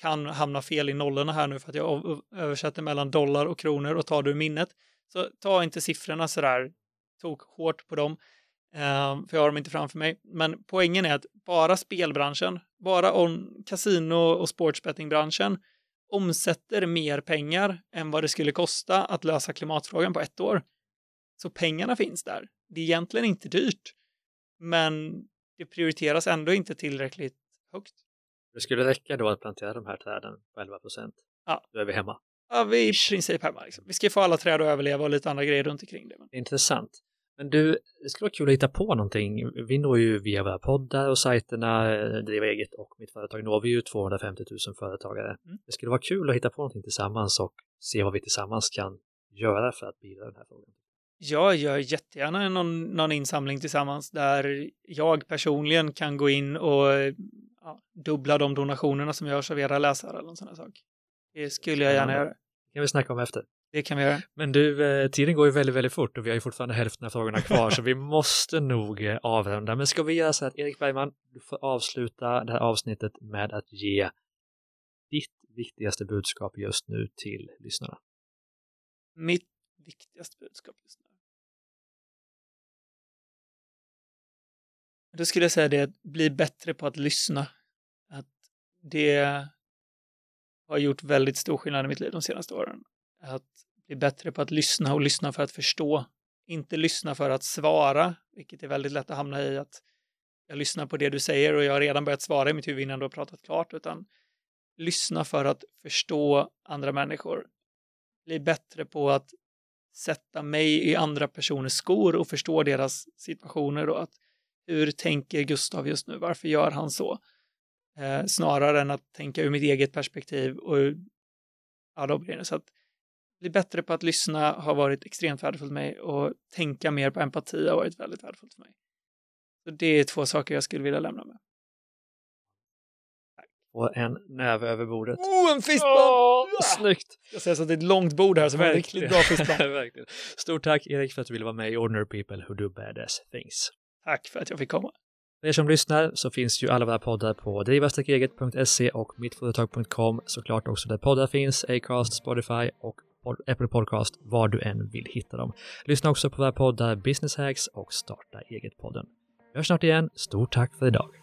Kan hamna fel i nollorna här nu för att jag översätter mellan dollar och kronor och tar du minnet. Så ta inte siffrorna sådär, tok hårt på dem. Uh, för jag har dem inte framför mig, men poängen är att bara spelbranschen, bara on- kasino- och sportsbettingbranschen omsätter mer pengar än vad det skulle kosta att lösa klimatfrågan på ett år. Så pengarna finns där. Det är egentligen inte dyrt, men det prioriteras ändå inte tillräckligt högt. Det skulle räcka då att plantera de här träden på elva procent. Ja. Då är vi hemma. Ja, vi är i princip hemma. Liksom. Vi ska få alla träd att överleva och lite andra grejer runt omkring det. Men. Intressant. Men du, det skulle vara kul att hitta på någonting. Vi når ju via våra poddar och sajterna, driva eget och mitt företag, når vi ju tvåhundrafemtiotusen företagare. Mm. Det skulle vara kul att hitta på någonting tillsammans och se vad vi tillsammans kan göra för att bidra den här frågan. Jag gör jättegärna någon, någon insamling tillsammans där jag personligen kan gå in och ja, dubbla de donationerna som görs av era läsare eller någon sån här sak. Det skulle jag gärna göra. Det kan vi snacka om efter. Det kan vi göra. Men du, tiden går ju väldigt, väldigt fort och vi har ju fortfarande hälften av frågorna kvar så vi måste nog avrunda. Men ska vi göra så att Erik Bergman, du får avsluta det här avsnittet med att ge ditt viktigaste budskap just nu till lyssnarna. Mitt viktigaste budskap just nu? Då skulle jag säga det, att bli bättre på att lyssna. Att det har gjort väldigt stor skillnad i mitt liv de senaste åren. Att bli bättre på att lyssna och lyssna för att förstå. Inte lyssna för att svara, vilket är väldigt lätt att hamna i, att jag lyssnar på det du säger och jag har redan börjat svara i mitt huvud innan du har pratat klart, utan lyssna för att förstå andra människor. Bli bättre på att sätta mig i andra personers skor och förstå deras situationer och att hur tänker Gustav just nu? Varför gör han så? Eh, snarare än att tänka ur mitt eget perspektiv och ur alla områden. Så att bli bättre på att lyssna har varit extremt värdefullt för mig, och tänka mer på empati har varit väldigt värdefullt för mig. Så det är två saker jag skulle vilja lämna med. Och en näve över bordet. Oh, en fistbump! Oh, snyggt! Jag säger så att det är ett långt bord här som är riktigt bra fistbump. Stort tack Erik för att du ville vara med i Ordinary People Who Do Badass Things. Tack för att jag fick komma. För er som lyssnar så finns ju alla våra poddar på drivastekeget punkt se och mittföretag punkt com. Såklart också där poddar finns, Acast, Spotify och Apple Podcast, var du än vill hitta dem. Lyssna också på våra poddar Business Hacks och Starta Eget-podden. Vi hörs snart igen. Stort tack för idag.